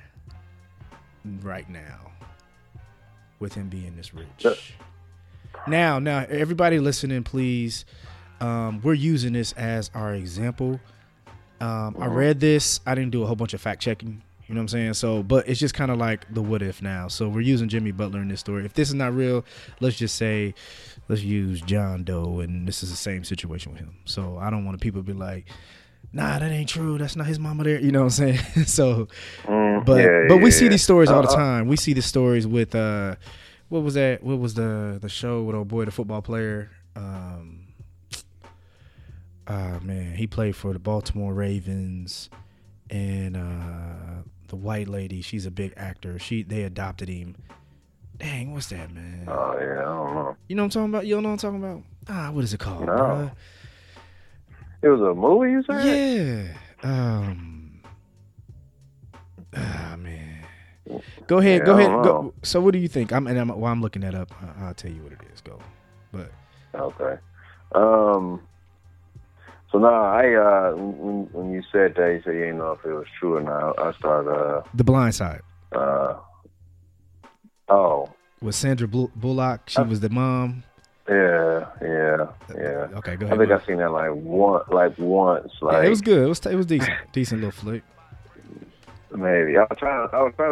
right now with him being this rich? Yeah. Now, now, everybody listening, please, um, we're using this as our example. Um, mm-hmm. I read this. I didn't do a whole bunch of fact checking. You know what I'm saying? So, but it's just kind of like the what if now. So we're using Jimmy Butler in this story. If this is not real, let's just say, let's use John Doe, and this is the same situation with him. So I don't want people to be like, nah, that ain't true. That's not his mama there. You know what I'm saying? so, mm, but yeah, but yeah, we yeah. see these stories all the time. We see the stories with uh, what was that? What was the the show with old boy, the football player? Um, ah uh, man, he played for the Baltimore Ravens, and uh. the white lady, she's a big actor. She they adopted him. Dang, what's that, man? Oh yeah, I don't know. You know what I'm talking about? You don't know what I'm talking about? Ah, what is it called? No. Bruh? It was a movie, you said? Yeah. Um. Ah man. Go ahead, yeah, go ahead. Go. So, what do you think? I'm and I'm, while I'm looking that up, I'll tell you what it is. Go. But okay. Um. So now, nah, I uh, when, when you said that, you said you didn't know if it was true or not. I started uh, The Blind Side. Uh, oh, with Sandra Bullock, she I, was the mom. Yeah, yeah, yeah. Okay, go ahead. I think I've seen that like one, like once. Like yeah, it was good. It was it was decent, decent little flick. Maybe I was trying. I was trying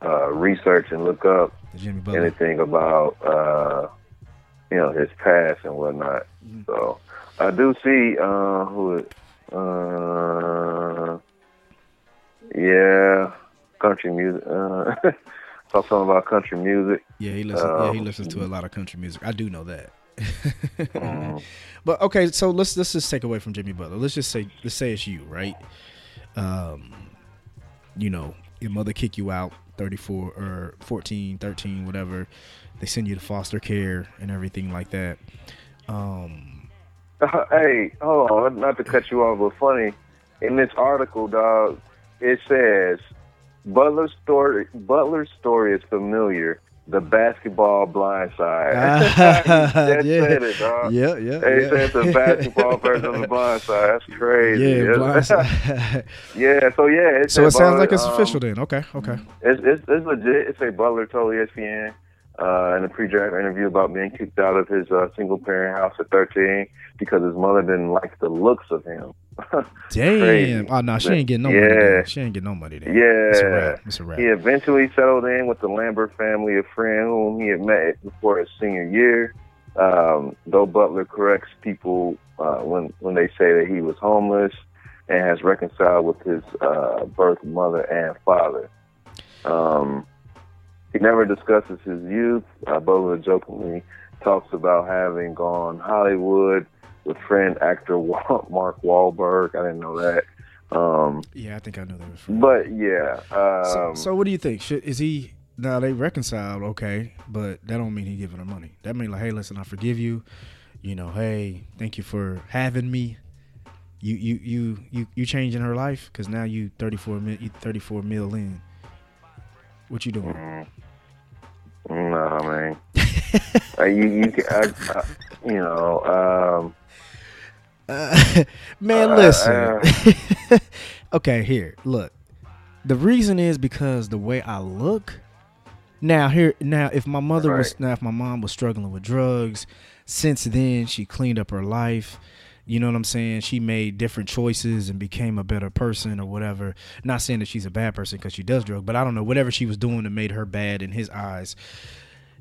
to um, uh, research and look up anything about. Uh, You know, his past and whatnot. So I do see uh, who it. Uh, yeah, country music. Uh, talk something about country music. Yeah, he listens. Um, yeah, he listens to a lot of country music. I do know that. um, but okay, so let's let's just take away from Jimmy Butler. Let's just say let's say it's you, right? Um, you know, your mother kick you out, thirty-four or fourteen, thirteen, whatever. They send you to foster care and everything like that. Um, uh, hey, hold on, not to cut you off, but funny, in this article, dog, it says, Butler's story, Butler's story is familiar, the basketball blind side. That yeah. said it, dog. Yeah, yeah, They yeah. said the basketball version of the blind side. That's crazy. Yeah, blind side. yeah, so yeah. It's so it sounds Butler, like it's um, official then. Okay, okay. It's, it's, it's legit. It's a Butler told E S P N. Uh, in a pre-draft interview about being kicked out of his uh, single-parent house at thirteen because his mother didn't like the looks of him. Damn! Crazy. Oh no, she ain't getting no yeah. money. There. She ain't getting no money there. Yeah, it's a wrap. It's a wrap. He eventually settled in with the Lambert family, a friend whom he had met before his senior year. Um, though Butler corrects people uh, when when they say that he was homeless, and has reconciled with his uh, birth mother and father. Um. He never discusses his youth. Uh, Butler jokingly talks about having gone Hollywood with friend actor Mark Wahlberg. I didn't know that. Um, yeah, I think I know that was from. But yeah. Um, so, so what do you think? Should, is he? Now they reconciled, okay, but that don't mean he giving her money. That mean like, hey, listen, I forgive you. You know, hey, thank you for having me. You you you you you changing her life because now you thirty-four mil in. What you doing? Mm. Nah, man. uh, you, you, I, I, you know, um, uh, man. Uh, listen. Uh, okay, here. Look, the reason is because the way I look. Now here, now if my mother right. was, now if my mom was struggling with drugs, since then she cleaned up her life. You know what I'm saying? She made different choices and became a better person or whatever. Not saying that she's a bad person because she does drugs, but I don't know. Whatever she was doing that made her bad in his eyes.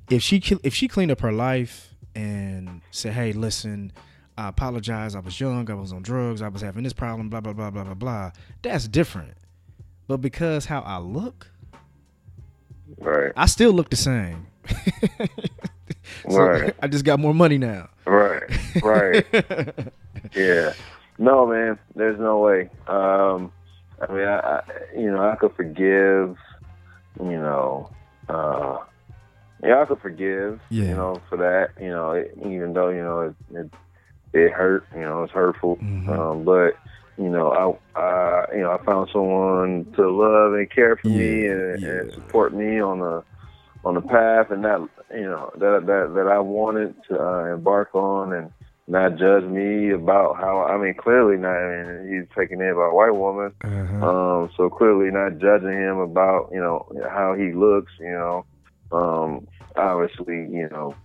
If she if she cleaned up her life and said, hey, listen, I apologize. I was young. I was on drugs. I was having this problem, blah, blah, blah, blah, blah, blah. That's different. But because how I look, right. I still look the same. so right. I just got more money now. Right, right. Yeah, no, man. There's no way. Um, I mean, I, I, you know, I could forgive, you know, uh, yeah, I could forgive, yeah. you know, for that, you know, it, even though, you know, it it, it hurt, you know, it's hurtful. Mm-hmm. Um, but, you know, I, I, you know, I found someone to love and care for yeah. me and, yeah. and support me on the on the path, and that, you know, that that that I wanted to uh, embark on, and not judge me about how, I mean, clearly not, I mean, he's taken in by a white woman, uh-huh. um, so clearly not judging him about, you know, how he looks, you know, um, obviously, you know,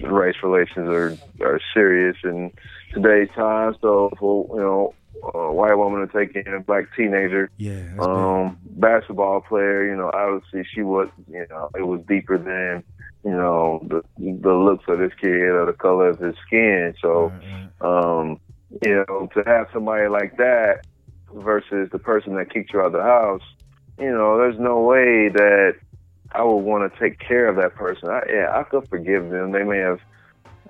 race relations are, are serious in today's time, so, for, you know, a white woman to take in a black teenager, yeah, um, basketball player, you know, obviously she was, you know, it was deeper than, you know, the the looks of this kid or the color of his skin. So, um, you know, to have somebody like that versus the person that kicked you out of the house, you know, there's no way that I would want to take care of that person. I, yeah, I could forgive them. They may have,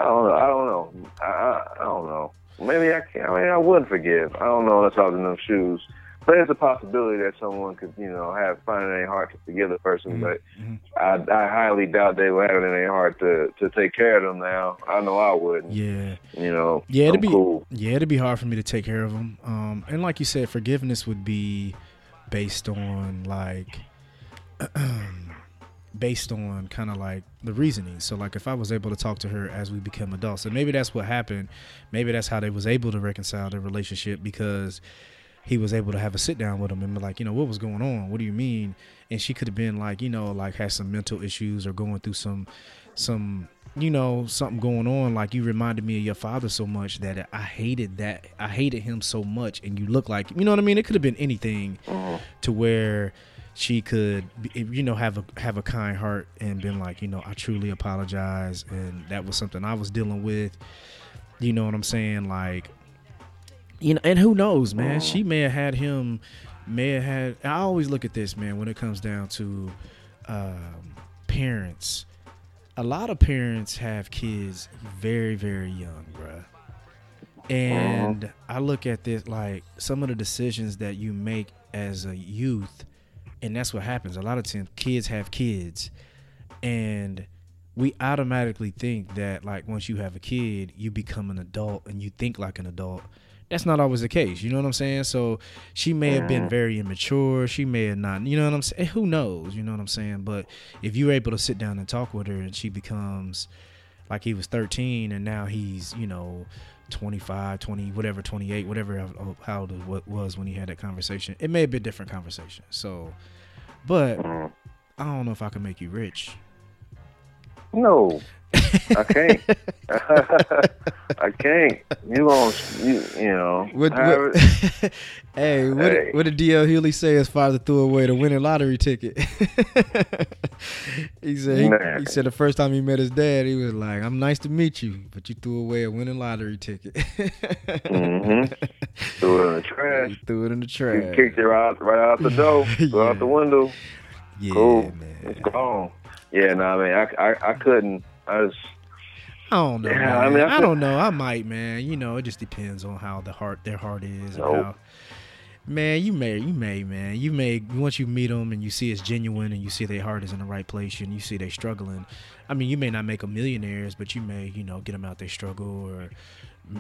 I don't know, I don't know, I, I don't know. Maybe I can't, I mean, I wouldn't forgive. I don't know unless I was in those shoes. There's a possibility that someone could, you know, have find it in their heart to forgive the person, but mm-hmm. I, I highly doubt they would have it in their heart to, to take care of them now. I know I wouldn't. Yeah. You know, yeah, it'd I'm be cool. Yeah, it'd be hard for me to take care of them. Um, and like you said, forgiveness would be based on, like, based on kind of, like, the reasoning. So, like, if I was able to talk to her as we became adults, and maybe that's what happened, maybe that's how they was able to reconcile their relationship, because he was able to have a sit down with him and be like, you know, what was going on? What do you mean? And she could have been like, you know, like had some mental issues or going through some, some, you know, something going on. Like, you reminded me of your father so much that I hated that. I hated him so much. And you look like, you know what I mean? It could have been anything to where she could, you know, have a, have a kind heart and been like, you know, I truly apologize. And that was something I was dealing with. You know what I'm saying? Like, you know, and who knows, man? She may have had him, may have had. I always look at this, man, when it comes down to um, parents. A lot of parents have kids very, very young, bruh. And uh-huh. I look at this like some of the decisions that you make as a youth, and that's what happens. A lot of times, kids have kids, and we automatically think that, like, once you have a kid, you become an adult and you think like an adult. That's not always the case. You know what I'm saying? So she may have been very immature. She may have not, you know what I'm saying? Who knows? You know what I'm saying? But if you're able to sit down and talk with her, and she becomes like, he was thirteen and now he's, you know, twenty-five, twenty, whatever, twenty-eight, whatever, how old it was when he had that conversation, it may have been a different conversation. So, but I don't know if I can make you rich. No. I can't. I can't. You gonna, you, you know. What, what, hey, what, hey, what did D L. Hughley say? His father threw away the winning lottery ticket. He said, he, nah. he said the first time he met his dad, he was like, "I'm nice to meet you, but you threw away a winning lottery ticket." Mm-hmm. Threw it in the trash. He threw it in the trash. He kicked it right, right out the door, yeah. Right out the window. Yeah, cool. Man. It's gone. Yeah, no, nah, I mean, I, I, I couldn't. I, was, I don't know. Yeah, I, mean, I, I don't know. I might, man. You know, it just depends on how the heart, their heart is. Nope. How, man, you may, you may, man, you may. Once you meet them and you see it's genuine and you see their heart is in the right place and you see they struggling. I mean, you may not make them millionaires, but you may, you know, get them out their struggle, or,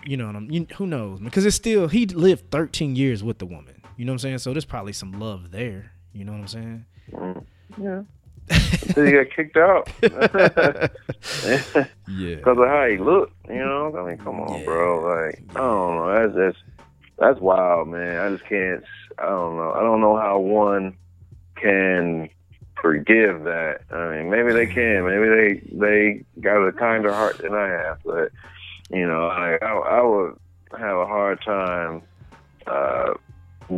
you know, what I'm, you, who knows? Because it's still, he lived thirteen years with the woman. You know what I'm saying? So there's probably some love there. You know what I'm saying? Yeah. Until he got kicked out. Yeah. Because of how he looked, you know? I mean, come on, yeah. bro. Like, I don't know. That's, that's, that's wild, man. I just can't, I don't know. I don't know how one can forgive that. I mean, maybe they can. Maybe they, they got a kinder heart than I have. But, you know, like, I, I would have a hard time uh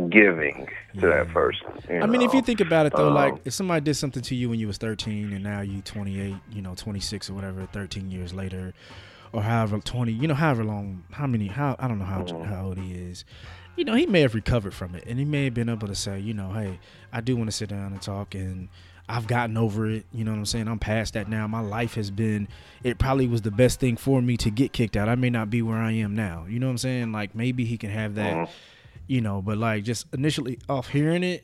giving to yeah. that person. You know? I mean, if you think about it though, um, like if somebody did something to you when you was thirteen and now you twenty-eight, you know, twenty-six or whatever, thirteen years later, or however twenty, you know, however long, how many, how I don't know how mm-hmm. how old he is. You know, he may have recovered from it, and he may have been able to say, you know, hey, I do want to sit down and talk, and I've gotten over it. You know what I'm saying? I'm past that now. My life has been, it probably was the best thing for me to get kicked out. I may not be where I am now. You know what I'm saying? Like maybe he can have that. Mm-hmm. You know, but like just initially off hearing it,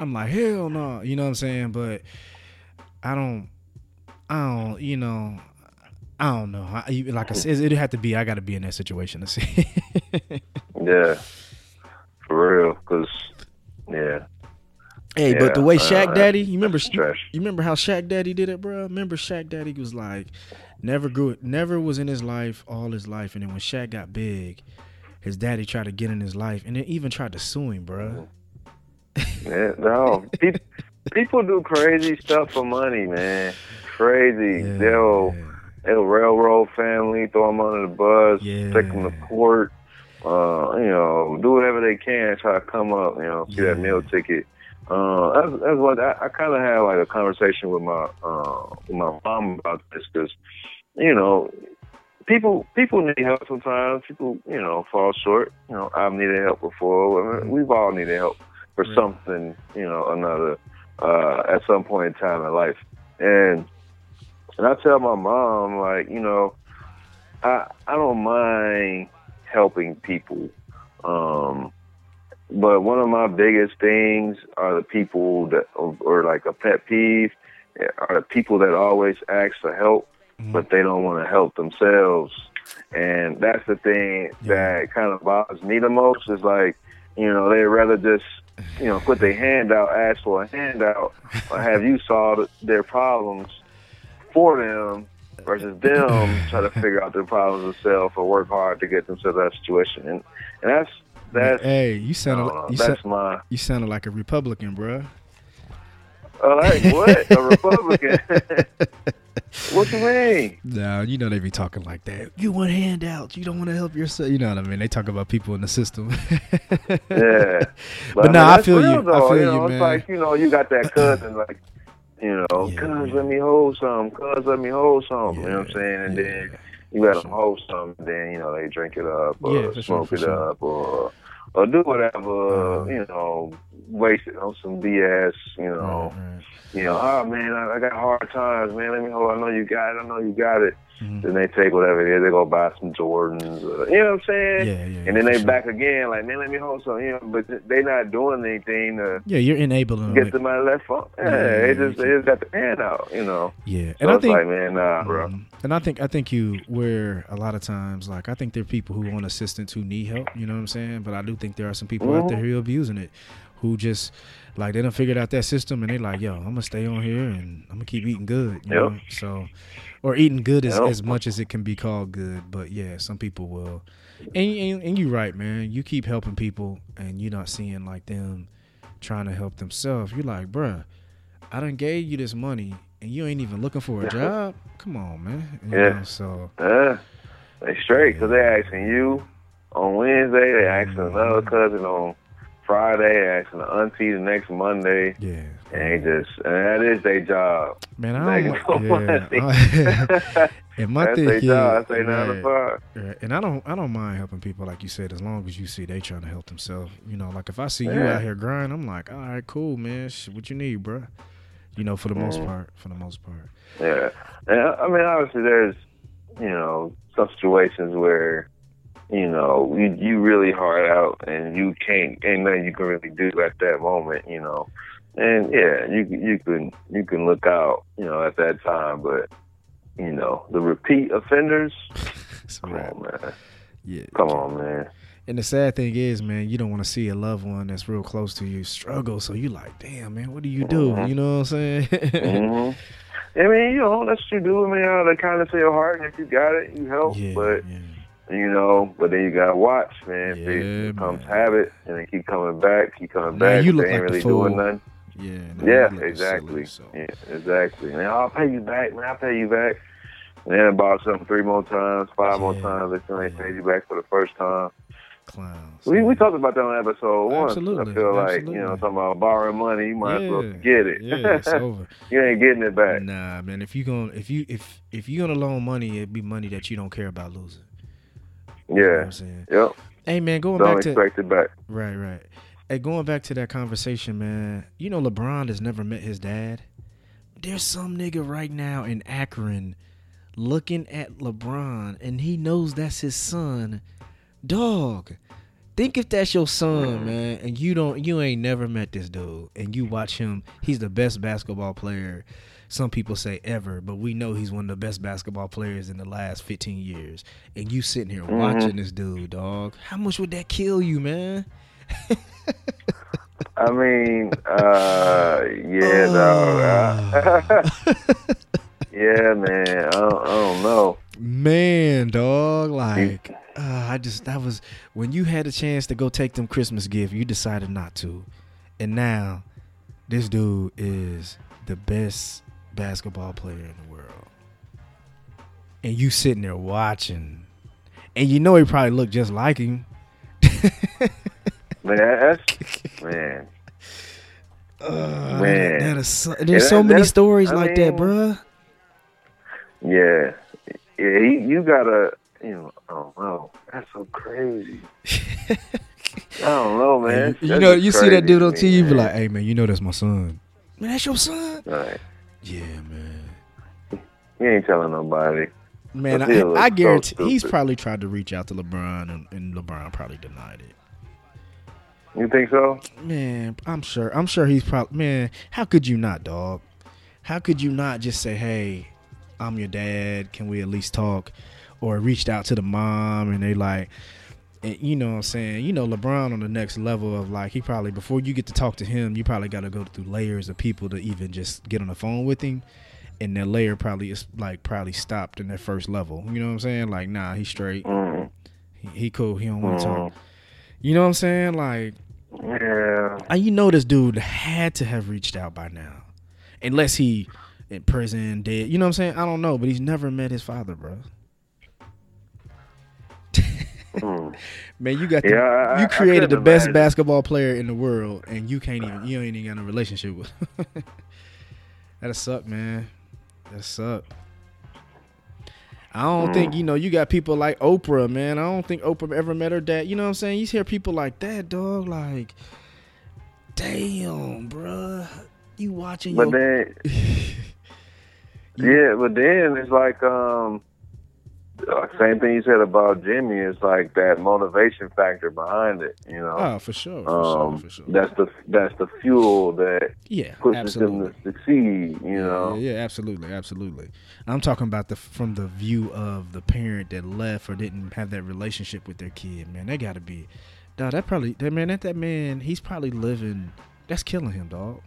I'm like, hell no. You know what I'm saying? But I don't, I don't, you know, I don't know. I, like I said, it'd have to be, I got to be in that situation to see. Yeah, for real, because, yeah. Hey, yeah, but the way Shaq uh, Daddy, you remember, you remember how Shaq Daddy did it, bro? Remember Shaq Daddy was like, never grew, never was in his life all his life, and then when Shaq got big, his daddy tried to get in his life, and then even tried to sue him, bro. Yeah, no, people, people do crazy stuff for money, man. Crazy, yeah, they'll yeah. they'll railroad family, throw them under the bus, yeah. take them to court, uh, you know, do whatever they can, try to come up, you know, see yeah. that meal ticket. Uh, that's, that's what I, I kind of had like a conversation with my uh, with my mom about this, because you know people people need help sometimes. People you know fall short. You know, I've needed help before. We've all needed help for yeah. something you know another uh, at some point in time in life. And and I tell my mom like you know I I don't mind helping people. Um, But one of my biggest things are the people that, or like a pet peeve, are the people that always ask for help, mm-hmm. but they don't want to help themselves. And that's the thing yeah. that kind of bothers me the most is like, you know, they'd rather just, you know, put their hand out, ask for a handout, or have you solve their problems for them versus them try to figure out their problems themselves or work hard to get themselves out of that situation. And, and that's, That's, hey, you sounded uh, you, that's sa- my, you sounded like a Republican, bro. Uh, like what? A Republican? What you mean? No, nah, you know they be talking like that. You want handouts? You don't want to help yourself? You know what I mean? They talk about people in the system. Yeah, but, but no, I, mean, I feel real, you. Though. I feel you, know, you man. It's like you know, you got that cousin, like you know, yeah, cuz yeah. let me hold some, cuz let me hold some. Yeah, you know what I'm saying? And yeah. then. You let them hold something, then, you know, they drink it up or yeah, smoke sure, it sure. up or or do whatever, uh, you know, waste it on some B S, you know. Right, right. You know, oh, man, I, I got hard times, man. Let me hold I know you got it. I know you got it. Mm-hmm. Then they take whatever it is. They go buy some Jordans. Or, you know what I'm saying? Yeah, yeah, and then they sure. back again like, man, let me hold something. You know, but they not doing anything to yeah, you're enabling get them out of that phone. Yeah, yeah, they just, they just got the hand out, you know. Yeah. And so I it's think, like, man, nah, bro. Um, and I think I think you where a lot of times, like, I think there are people who want assistance who need help, you know what I'm saying? But I do think there are some people mm-hmm. out there who are abusing it, who just, like, they done figured out that system and they like, yo, I'm going to stay on here and I'm going to keep eating good, you yep. know? So, or eating good as, yep. as much as it can be called good. But, yeah, some people will. And, and, and you're right, man. You keep helping people and you're not seeing, like, them trying to help themselves. You're like, bruh, I done gave you this money and you ain't even looking for a job? Come on, man. You yeah. know, so. Uh, they straight because yeah. they asking you on Wednesday. They asking mm-hmm. another cousin on Friday, asking the auntie the next Monday. Yeah. And just, and that is their job. Man, I don't want yeah. And my that's thing is, job. That's yeah, nine to five. Yeah. And I don't, I don't mind helping people, like you said, as long as you see they trying to help themselves. You know, like if I see yeah. you out here grinding, I'm like, all right, cool, man. Shit, what you need, bro? You know, for the mm. most part, for the most part. Yeah. And I mean, obviously there's, you know, some situations where, you know, you, you really hard out and you can't, ain't nothing you can really do at that moment, you know. And yeah, you you can you can look out, you know, at that time, but you know, the repeat offenders, come right. on, man. Yeah. Come on, man. And the sad thing is, man, you don't want to see a loved one that's real close to you struggle, so you like, damn, man, what do you do? Mm-hmm. You know what I'm saying? mm-hmm. I mean, you know, that's what you do. I mean, out of the kindness of your heart, and if you got it, you help, yeah, but. Yeah. You know, but then you gotta watch, man. Yeah, it becomes man. habit, and they keep coming back, keep coming man, back. You look they ain't like really the doing nothing. Yeah, yeah, exactly. Silly, so. Yeah, exactly. Man, I'll pay you back, man. I'll pay you back. And then about something three more times, five yeah, more times. They still ain't paid you back for the first time. Clowns. We man. we talked about that on episode one. Absolutely. I feel like Absolutely. you know, talking about borrowing money, you might yeah. as well get it. Yeah, it's over. You ain't getting it back. Nah, man. If you gonna if you if if you gonna loan money, it'd be money that you don't care about losing. You yeah. Yep. Hey man, going Don't back to expect it back. Right, right. Hey, going back to that conversation, man. You know, LeBron has never met his dad. There's some nigga right now in Akron looking at LeBron, and he knows that's his son. Dog, think if that's your son, man, and you don't, you ain't never met this dude, and you watch him. He's the best basketball player Some people say ever, but we know he's one of the best basketball players in the last fifteen years. And you sitting here mm-hmm. watching this dude, dog. How much would that kill you, man? I mean, uh, yeah, uh. dog. Uh, yeah, man. I don't, I don't know. Man, dog, like, uh, I just, that was, when you had a chance to go take them Christmas gift, you decided not to. And now, this dude is the best basketball player in the world. And you sitting there watching. And you know he probably looked just like him. Man, that's, man. Uh, man. That is, there's yeah, so many stories I like mean, that, bruh. Yeah. Yeah, he, you gotta, you know, I don't know. That's so crazy. I don't know, man. You, you know, you see that dude on T V, you be like, hey, man, you know that's my son. Man, that's your son? Right. Yeah, man. He ain't telling nobody. Man, I, I, I guarantee so he's probably tried to reach out to LeBron, and, and LeBron probably denied it. You think so? Man, I'm sure. I'm sure he's probably, man, how could you not, dog? How could you not just say, hey, I'm your dad, can we at least talk? Or reached out to the mom, and they like, and you know what I'm saying? You know, LeBron on the next level of like, he probably, before you get to talk to him, you probably got to go through layers of people to even just get on the phone with him. And that layer probably is like, probably stopped in that first level. You know what I'm saying? Like, nah, he's straight. Mm. He, he cool. He don't want to mm. talk. You know what I'm saying? Like, yeah. And you know this dude had to have reached out by now. Unless he in prison, dead. You know what I'm saying? I don't know, but he's never met his father, bro. mm. Man, you got the, yeah, I, you created the best imagine. basketball player in the world, and you can't even you ain't even got no relationship with him. That'll suck, man. That suck. I don't mm. think, you know, you got people like Oprah, man. I don't think Oprah ever met her dad. You know what I'm saying? You hear people like that, dog. Like, damn, bruh. You watching but your... But then... yeah, but then it's like, um, same thing you said about Jimmy. It's like that motivation factor behind it, you know? Oh, for sure. For um, sure, for sure. That's the, that's the fuel that yeah, pushes absolutely. them to succeed, you yeah, know? Yeah, yeah, absolutely, absolutely. I'm talking about the from the view of the parent that left or didn't have that relationship with their kid, man. That got to be... Dog, that probably... That man, that, that man, he's probably living... That's killing him, dog.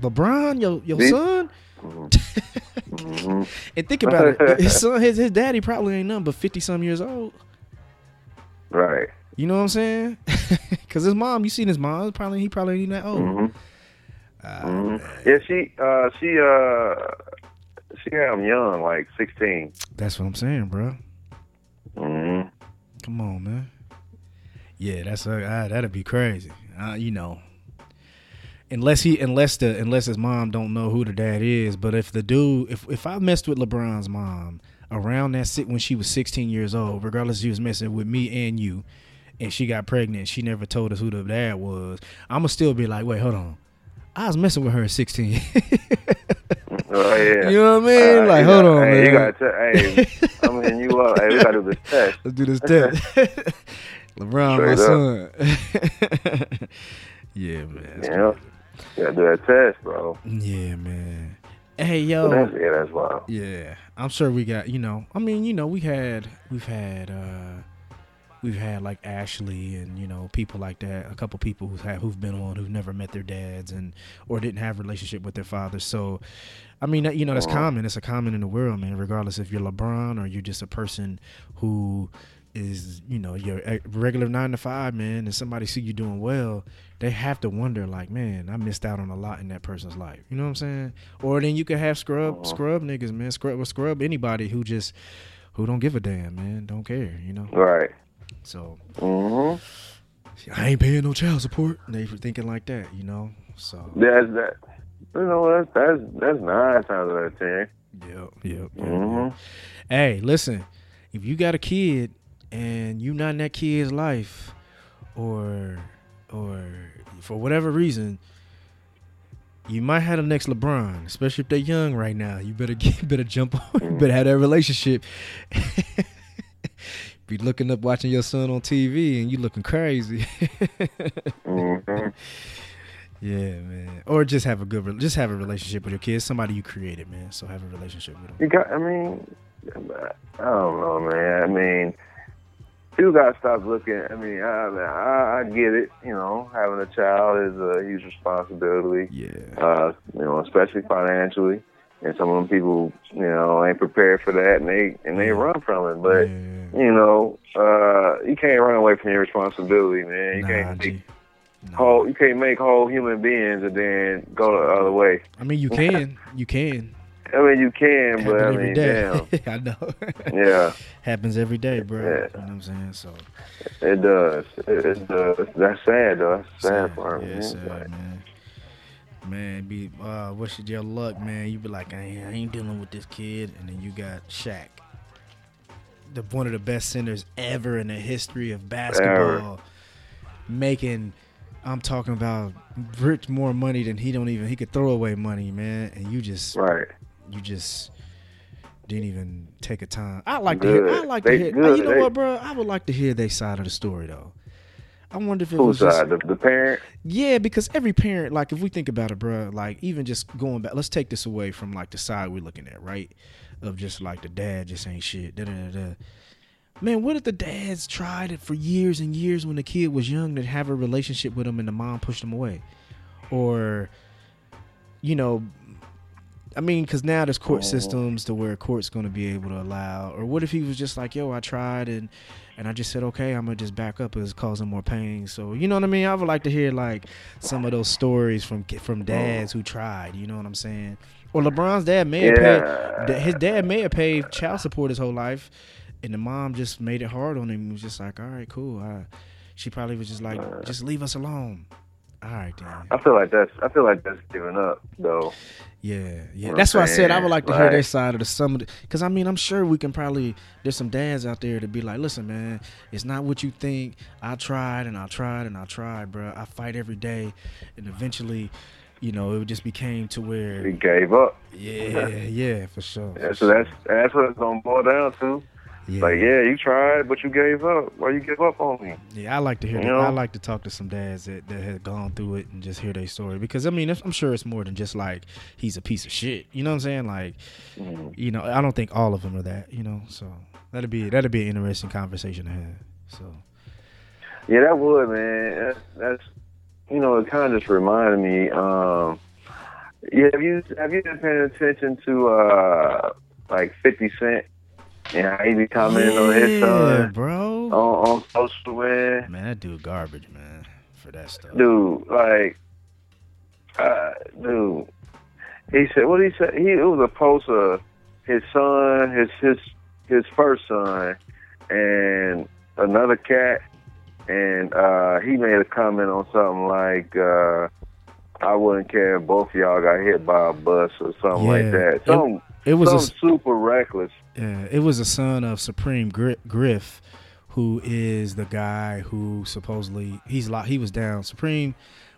LeBron, your your Beep. son, mm-hmm. and think about it, his son, his his daddy probably ain't nothing but fifty some years old, right? You know what I'm saying? Because his mom, you seen his mom, probably he probably ain't that old. Mm-hmm. Uh, mm-hmm. Yeah, she uh, she uh, she had him young, like sixteen. That's what I'm saying, bro. Mm-hmm. Come on, man. Yeah, that's uh, that'd be crazy. Uh, you know. Unless he, unless the, unless his mom don't know who the dad is, but if the dude, if if I messed with LeBron's mom around that sit when she was sixteen years old, regardless, she was messing with me and you, and she got pregnant, she never told us who the dad was. I'ma still be like, wait, hold on, I was messing with her at sixteen. Oh, yeah. You know what I mean? Uh, like, hold gotta, on, hey, man. You gotta, t- hey, I'm hitting you up. Hey, we gotta do this test. Let's do this test. LeBron, Straight my up. son. Yeah, man. Yeah. You gotta do that test, bro. Yeah, man. Hey, yo. Well, that's, yeah, that's wild. Yeah, I'm sure we got, you know, I mean, you know, we had, we've had, uh, we've had like Ashley and, you know, people like that. A couple people who've had, who've been on, who've never met their dads and, or didn't have a relationship with their fathers. So, I mean, you know, that's uh-huh. common. It's a common in the world, man, regardless if you're LeBron or you're just a person who is, you know, your regular nine to five, man, and somebody see you doing well, they have to wonder like, man, I missed out on a lot in that person's life. You know what I'm saying? Or then you could have scrub, uh-huh. scrub niggas, man, scrub or scrub anybody who just, who don't give a damn, man, don't care, you know? Right. So, mm-hmm. I ain't paying no child support. And they thinking like that, you know? So. That's that. You know, that's, that's, that's nine times out of ten. Yep, yep. yep mm-hmm. Yep. Hey, listen, if you got a kid and you not in that kid's life or... or for whatever reason, you might have the next LeBron, especially if they're young right now. You better get, better jump on, you better have that relationship. Be looking up, watching your son on T V, and you looking crazy. mm-hmm. Yeah, man. Or just have a good, just have a relationship with your kids. Somebody you created, man. So have a relationship with them. You got, I mean, I don't know, man. I mean, you gotta stop looking. I mean, I, I, I get it. You know, having a child is a huge responsibility. Yeah. Uh, you know, especially financially. And some of them people, you know, ain't prepared for that, and they and they run from it. But yeah. you know, uh, you can't run away from your responsibility, man. You nah, can't. G. No. Whole, you can't make whole human beings and then go the other way. I mean, you can. You can. I mean, you can, but I mean, damn. I know. Yeah. Happens every day, bro. Yeah. You know what I'm saying? So. It does. It, it does. That's sad, though. That's sad, sad for him. Yeah, man. Sad, like, man. Man, be, uh, what's your luck, man? You be like, I ain't, I ain't dealing with this kid. And then you got Shaq, the one of the best centers ever in the history of basketball, ever. making... I'm talking about rich more money than he don't even, he could throw away money, man. And you just, right. you just didn't even take a time. I like good. to hear, I like they to hear, good. you know they, what, bro? I would like to hear their side of the story, though. I wonder if it was side, just, the, the parent? Yeah, because every parent, like if we think about it, bro, like even just going back, let's take this away from like the side we're looking at, right? Of just like the dad just ain't shit, da da da da. Man, what if the dads tried it for years and years when the kid was young to have a relationship with him and the mom pushed him away? Or, you know, I mean, because now there's court oh. systems to where court's going to be able to allow. Or what if he was just like, yo, I tried and and I just said, okay, I'm going to just back up. It's causing more pain. So, you know what I mean? I would like to hear, like, some of those stories from from dads who tried. You know what I'm saying? Or LeBron's dad may have yeah. paid, his dad may have paid child support his whole life. And the mom just made it hard on him. It was just like, all right, cool. I, she probably was just like, just leave us alone. All right, then. I feel like that's. I feel like that's giving up, though. Yeah, yeah. That's why I said I would like to like, hear their side of the sum. Because I mean, I'm sure we can probably. There's some dads out there to be like, listen, man, it's not what you think. I tried and I tried and I tried, bro. I fight every day, and eventually. You know, it just became to where he gave up. Yeah, yeah, for sure. Yeah, for so sure. that's that's what it's gonna boil down to. Yeah. Like, yeah, you tried, but you gave up. Why you give up on me? Yeah, I like to hear. You know? I like to talk to some dads that, that have gone through it and just hear their story because I mean, I'm sure it's more than just like he's a piece of shit. You know what I'm saying? Like, mm. you know, I don't think all of them are that. You know, so that'd be that'd be an interesting conversation to have. So, yeah, that would, man. That's you know, it kind of just reminded me. Um, yeah, have you have you been paying attention to uh, like fifty Cent? Yeah, he be commenting yeah, on his son, bro. On, on social, man. Man, that dude garbage, man, for that stuff. Dude, like, uh, dude, he said, what he said? He it was a post of his son, his his his first son, and another cat, and uh, he made a comment on something like. Uh, I wouldn't care if both of y'all got hit by a bus or something yeah, like that. Some, it, it was some a, super reckless. Yeah, it was a son of Supreme Griff, who is the guy who supposedly he's he was down. Supreme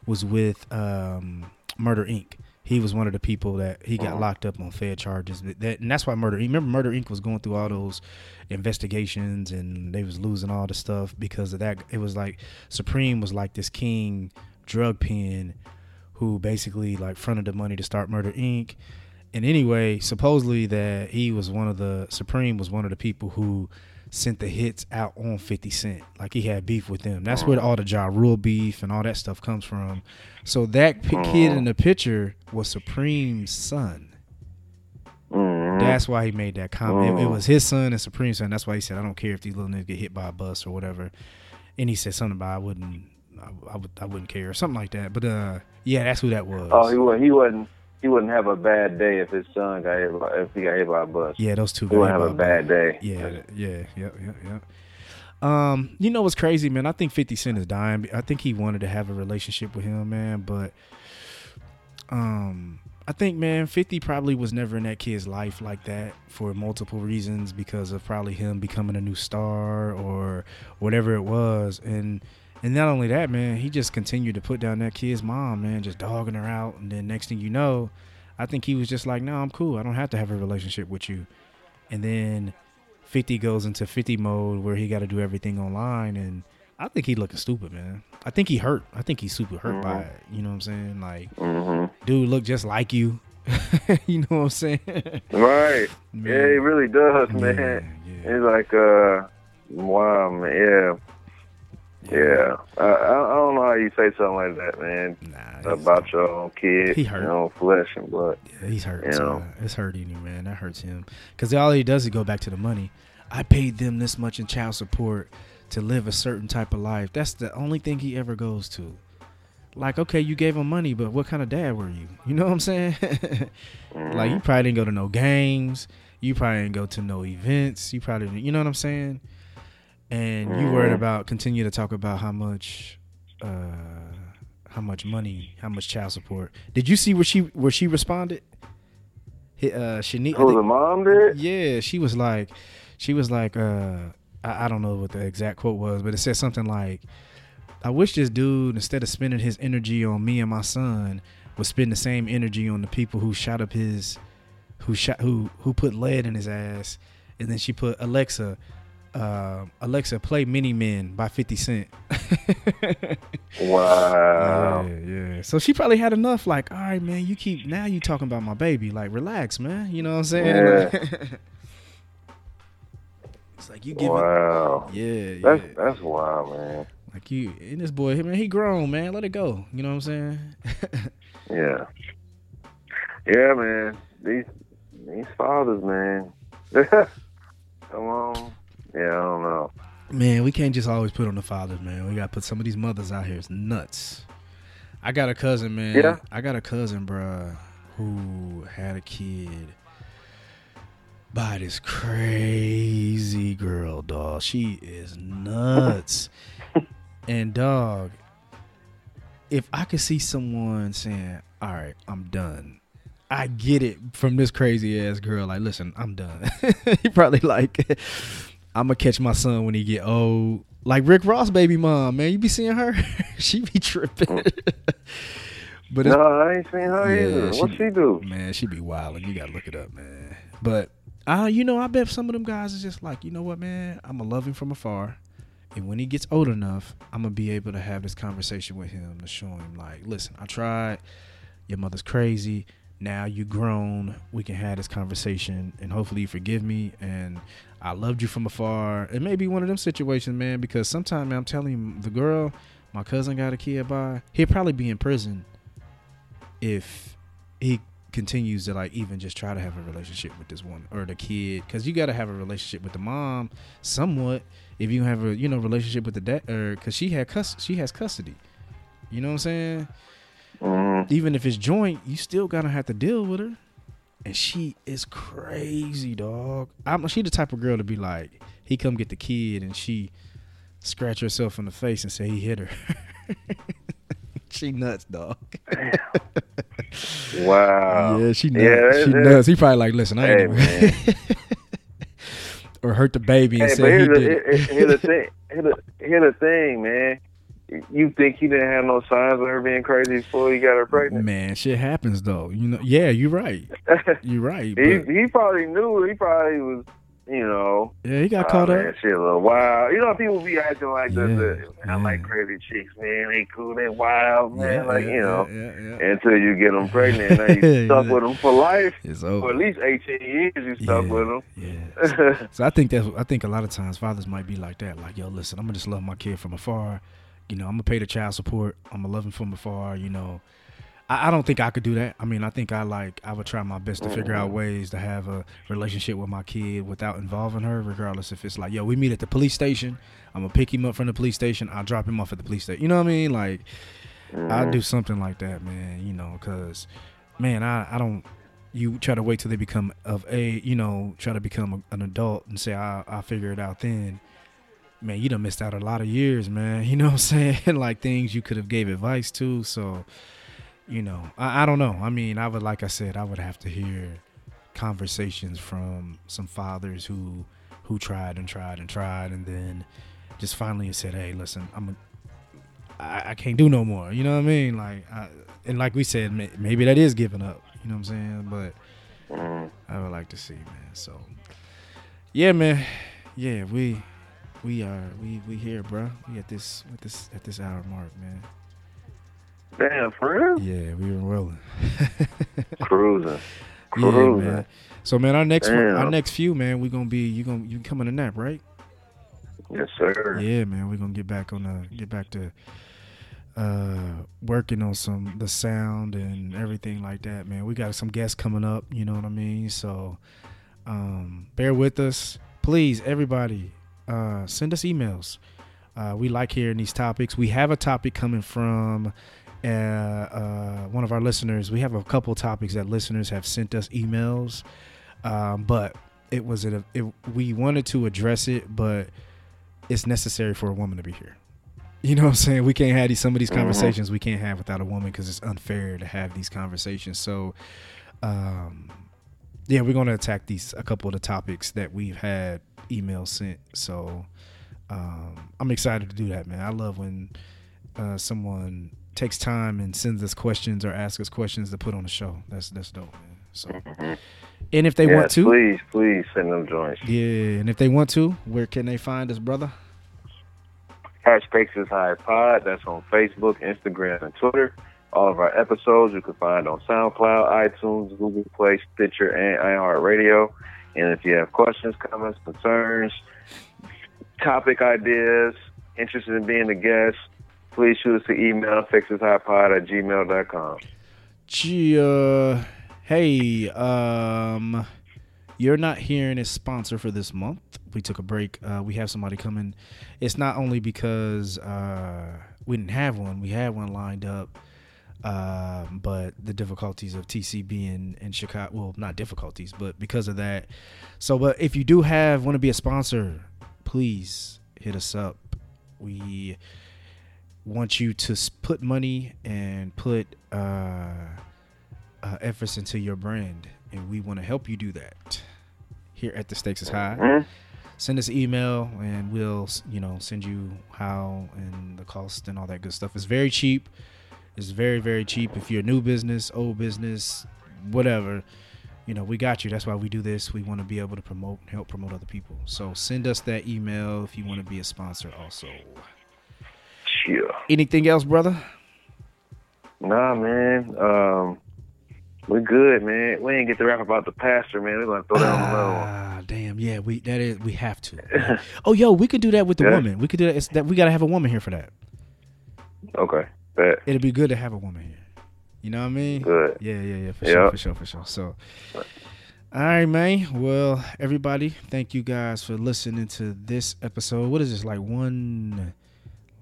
was with um, Murder Incorporated. He was one of the people that he got uh-huh. locked up on Fed charges. That, and that's why Murder Incorporated. Remember, Murder Incorporated was going through all those investigations and they was losing all the stuff because of that. It was like Supreme was like this king drug pen. Who basically like fronted the money to start Murder Incorporated. And anyway, supposedly that he was one of the Supreme was one of the people who sent the hits out on fifty Cent. Like he had beef with them. That's where all the Ja Rule beef and all that stuff comes from. So that p- kid in the picture was Supreme's son. That's why he made that comment. It, it was his son and Supreme's son. That's why he said, I don't care if these little niggas get hit by a bus or whatever. And he said something about I wouldn't. I, I, would, I wouldn't care or something like that. But uh, yeah, that's who that was. Oh, he wouldn't. He wouldn't. He wouldn't have a bad day if his son got hit. By, if he got hit by a bus. Yeah, those two. He wouldn't have a bad day. Yeah, yeah, yeah, yeah, yeah. Um, you know what's crazy, man? I think fifty Cent is dying. I think he wanted to have a relationship with him, man. But um, I think, man, fifty probably was never in that kid's life like that for multiple reasons because of probably him becoming a new star or whatever it was, and. And not only that, man, he just continued to put down that kid's mom, man, just dogging her out. And then next thing you know, I think he was just like, no, I'm cool. I don't have to have a relationship with you. And then fifty goes into fifty mode where he got to do everything online. And I think he looking stupid, man. I think he hurt. I think he's super hurt mm-hmm. by it. You know what I'm saying? Like, mm-hmm. dude, look just like you. You know what I'm saying? Right. Man. Yeah, he really does, man. Yeah, yeah. He's like, uh, wow, man. Yeah. Yeah. I, I don't know how you say something like that, man. Nah, about your own kid. He hurt. Your own flesh and blood. Yeah, he's hurt. You know? It's hurting you, man. That hurts him. Because all he does is go back to the money. I paid them this much in child support to live a certain type of life. That's the only thing he ever goes to. Like, okay, you gave him money, but what kind of dad were you? You know what I'm saying? Like, you probably didn't go to no games. You probably didn't go to no events. You probably didn't, you know what I'm saying? And you worried about, continue to talk about how much, uh, how much money, how much child support. Did you see where she, where she responded? Uh, Shani- oh, the mom did? Yeah, she was like, she was like, uh, I, I don't know what the exact quote was, but it said something like, I wish this dude, instead of spending his energy on me and my son, would spend the same energy on the people who shot up his, who shot, who who put lead in his ass. And then she put Alexa, uh, Alexa, play Mini Men by fifty cent. Wow. Yeah, yeah. So she probably had enough. Like, all right, man, you keep now you talking about my baby. Like, relax, man. You know what I'm saying? Yeah. It's like you give wow. it. Yeah, that's, yeah. That's wild, man. Like you and this boy, man, he grown, man. Let it go. You know what I'm saying? Yeah. Yeah, man. These these fathers, man. Come on. Yeah, I don't know. Man, we can't just always put on the fathers, man. We gotta put some of these mothers out here. It's nuts. I got a cousin, man. Yeah. I got a cousin, bruh, who had a kid by this crazy girl, dog. She is nuts. And dog, if I could see someone saying, all right, I'm done. I get it from this crazy ass girl. Like, listen, I'm done. He probably like, I'm going to catch my son when he get old. Like Rick Ross baby mom, man. You be seeing her? She be tripping. But no, I ain't seen her yeah, either. What she, she do? Man, she be wilding. You got to look it up, man. But, uh, you know, I bet some of them guys is just like, you know what, man? I'm going to love him from afar. And when he gets old enough, I'm going to be able to have this conversation with him to show him, like, listen, I tried. Your mother's crazy. Now you grown. We can have this conversation. And hopefully you forgive me. And I loved you from afar. It may be one of them situations, man, because sometimes I'm telling you, the girl, my cousin got a kid by, he'll probably be in prison if he continues to like even just try to have a relationship with this one or the kid, because you got to have a relationship with the mom somewhat if you have a, you know, relationship with the dad, or because she had cus she has custody, you know what I'm saying? Mm-hmm. Even if it's joint, you still gotta have to deal with her. And she is crazy, dog. I'm she the type of girl to be like, he come get the kid and she scratch herself in the face and say he hit her. She nuts, dog. Wow. Yeah, she nuts. Yeah, she nuts. He probably like, listen, I hey, ain't man. Or hurt the baby and hey, say he the, did it. Here's the thing, here's the, here's the thing, man. You think he didn't have no signs of her being crazy before he got her pregnant? Man, shit happens, though. You know? Yeah, you're right. You're right. he, he probably knew. He probably was. You know, yeah, he got oh, caught man, up. Shit, a little wild. You know, people be acting like yeah, this. I like crazy chicks, man. They cool, they wild, man. Yeah, like yeah, you know, yeah, yeah. Until you get them pregnant, and you stuck yeah. with them for life. It's over. For at least eighteen years, you stuck yeah, with them. Yeah. So, so I think that's. I think a lot of times fathers might be like that. Like, yo, listen, I'm gonna just love my kid from afar. You know, I'm gonna pay the child support. I'm gonna love him from afar. You know, I, I don't think I could do that. I mean, I think I like I would try my best to figure out ways to have a relationship with my kid without involving her, regardless if it's like, yo, we meet at the police station. I'm going to pick him up from the police station. I'll drop him off at the police station. You know what I mean? Like, mm-hmm. I'll do something like that, man, you know, because, man, I, I don't, you try to wait till they become of a, you know, try to become a, an adult and say, I, I'll figure it out then. Man, you done missed out a lot of years, man. You know what I'm saying? Like things you could have gave advice to. So, you know, I, I don't know. I mean, I would, like I said, I would have to hear conversations from some fathers who who tried and tried and tried and then just finally said, hey, listen, I'm a, I, I can't do no more. You know what I mean? Like, I, and like we said, may, maybe that is giving up. You know what I'm saying? But I would like to see, man. So, yeah, man. Yeah, we we are we we here, bro. We at this at this at this hour mark, man. Damn, for real? Yeah, we were rolling. Cruising. Cruising. Yeah, man. So man, our next one, our next few, man, we gonna be you gonna you coming a nap, right? Yes, sir. Yeah, man, we're gonna get back on the get back to uh, working on some the sound and everything like that, man. We got some guests coming up, you know what I mean? So um, bear with us. Please, everybody, uh, send us emails. Uh, we like hearing these topics. We have a topic coming from uh, uh, one of our listeners. We have a couple topics that listeners have sent us emails, um, but it was a, it, we wanted to address it, but it's necessary for a woman to be here. You know what I'm saying? We can't have these, some of these conversations mm-hmm. we can't have without a woman, because it's unfair to have these conversations. So, um, yeah, we're going to attack these, a couple of the topics that we've had emails sent. So, um, I'm excited to do that, man. I love when, uh, someone takes time and sends us questions or asks us questions to put on the show. That's, that's dope, man. So, mm-hmm. and if they yes, want to, please, please send them joints. Yeah. And if they want to, where can they find us, brother? Stakes is High Pod. That's on Facebook, Instagram, and Twitter. All of our episodes you can find on SoundCloud, iTunes, Google Play, Stitcher, and iHeartRadio. And if you have questions, comments, concerns, topic ideas, interested in being a guest, please shoot us an email, stakes is high pod at gmail dot com. Gee, uh, hey, um, You're Not Hearing is sponsor for this month. We took a break. Uh, we have somebody coming. It's not only because uh, we didn't have one. We had one lined up, uh, but the difficulties of T C being in Chicago. Well, not difficulties, but because of that. So, but if you do have want to be a sponsor, please hit us up. We want you to put money and put uh, uh, efforts into your brand. And we want to help you do that here at The Stakes is High. Mm-hmm. Send us an email and we'll, you know, send you how and the cost and all that good stuff. It's very cheap. It's very, very cheap. If you're a new business, old business, whatever, you know, we got you. That's why we do this. We want to be able to promote and help promote other people. So send us that email if you want to be a sponsor also. Yeah. Anything else, brother? Nah, man. Um, We're good, man. We ain't get to rap about the pastor, man. We're gonna throw that on the low. Ah, damn, yeah, we that is we have to. Oh, yo, we could do that with the yeah. woman. We could do that. It's that we gotta have a woman here for that. Okay, bet. It'd be good to have a woman here. You know what I mean? Good. Yeah, yeah, yeah. For yep. sure, for sure, for sure. So, all right, man. Well, everybody, thank you guys for listening to this episode. What is this, like one,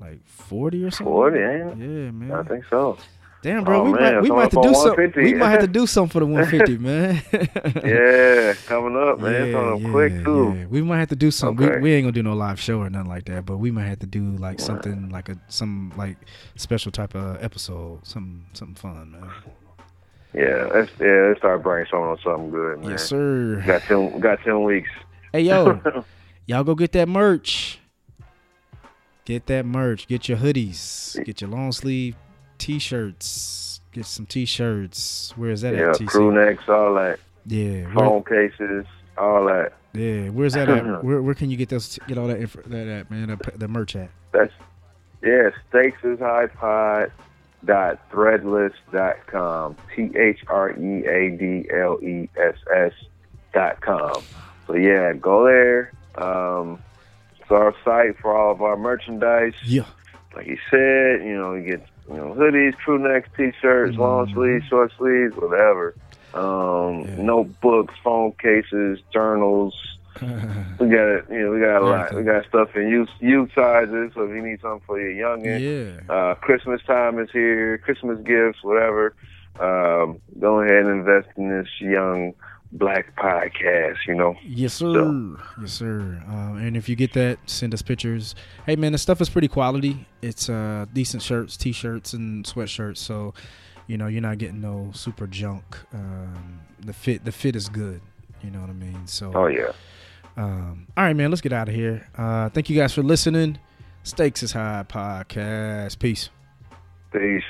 like forty or something? Forty, yeah. Yeah, man. I think so. Damn, bro, oh, we, might, we, might to do some, we might have to do something for the one fifty, man. Yeah, coming up, man. Yeah, it's on yeah, quick, too. Yeah. We might have to do something. Okay. We, we ain't going to do no live show or nothing like that, but we might have to do like yeah. something, like a some like special type of episode, something, something fun, man. Yeah, let's, yeah, let's start brainstorming on something good, man. Yes, sir. Got ten, got ten weeks. Hey, yo, y'all go get that merch. Get that merch. Get your hoodies. Get your long sleeve T-shirts. Get some T-shirts. Where is that yeah, at? Yeah, crew necks, all that. Yeah. Phone where, cases, all that. Yeah. Where's that at? Where, where can you get those? Get all that info, that at, man. The, the merch at. That's yeah. stakes is high pod dot threadless dot com. T H R E A D L E S S dot com. So yeah, go there. Um, it's our site for all of our merchandise. Yeah. Like he said, you know, you get. You know, hoodies, crew necks, T-shirts, mm-hmm. long sleeves, short sleeves, whatever. Um, yeah. Notebooks, phone cases, journals. We got, you know, we got a lot. We got stuff in youth, youth sizes. So if you need something for your youngin', yeah. uh, Christmas time is here. Christmas gifts, whatever. Um, go ahead and invest in this young black podcast, you know. Yes, sir. So. Yes, sir. Um, and if you get that, send us pictures. Hey, man, the stuff is pretty quality. It's uh, decent shirts, T-shirts, and sweatshirts. So, you know, you're not getting no super junk. Um, the fit, the fit is good. You know what I mean? So. Oh yeah. Um, all right, man. Let's get out of here. Uh, thank you guys for listening. Stakes is High Podcast. Peace. Peace.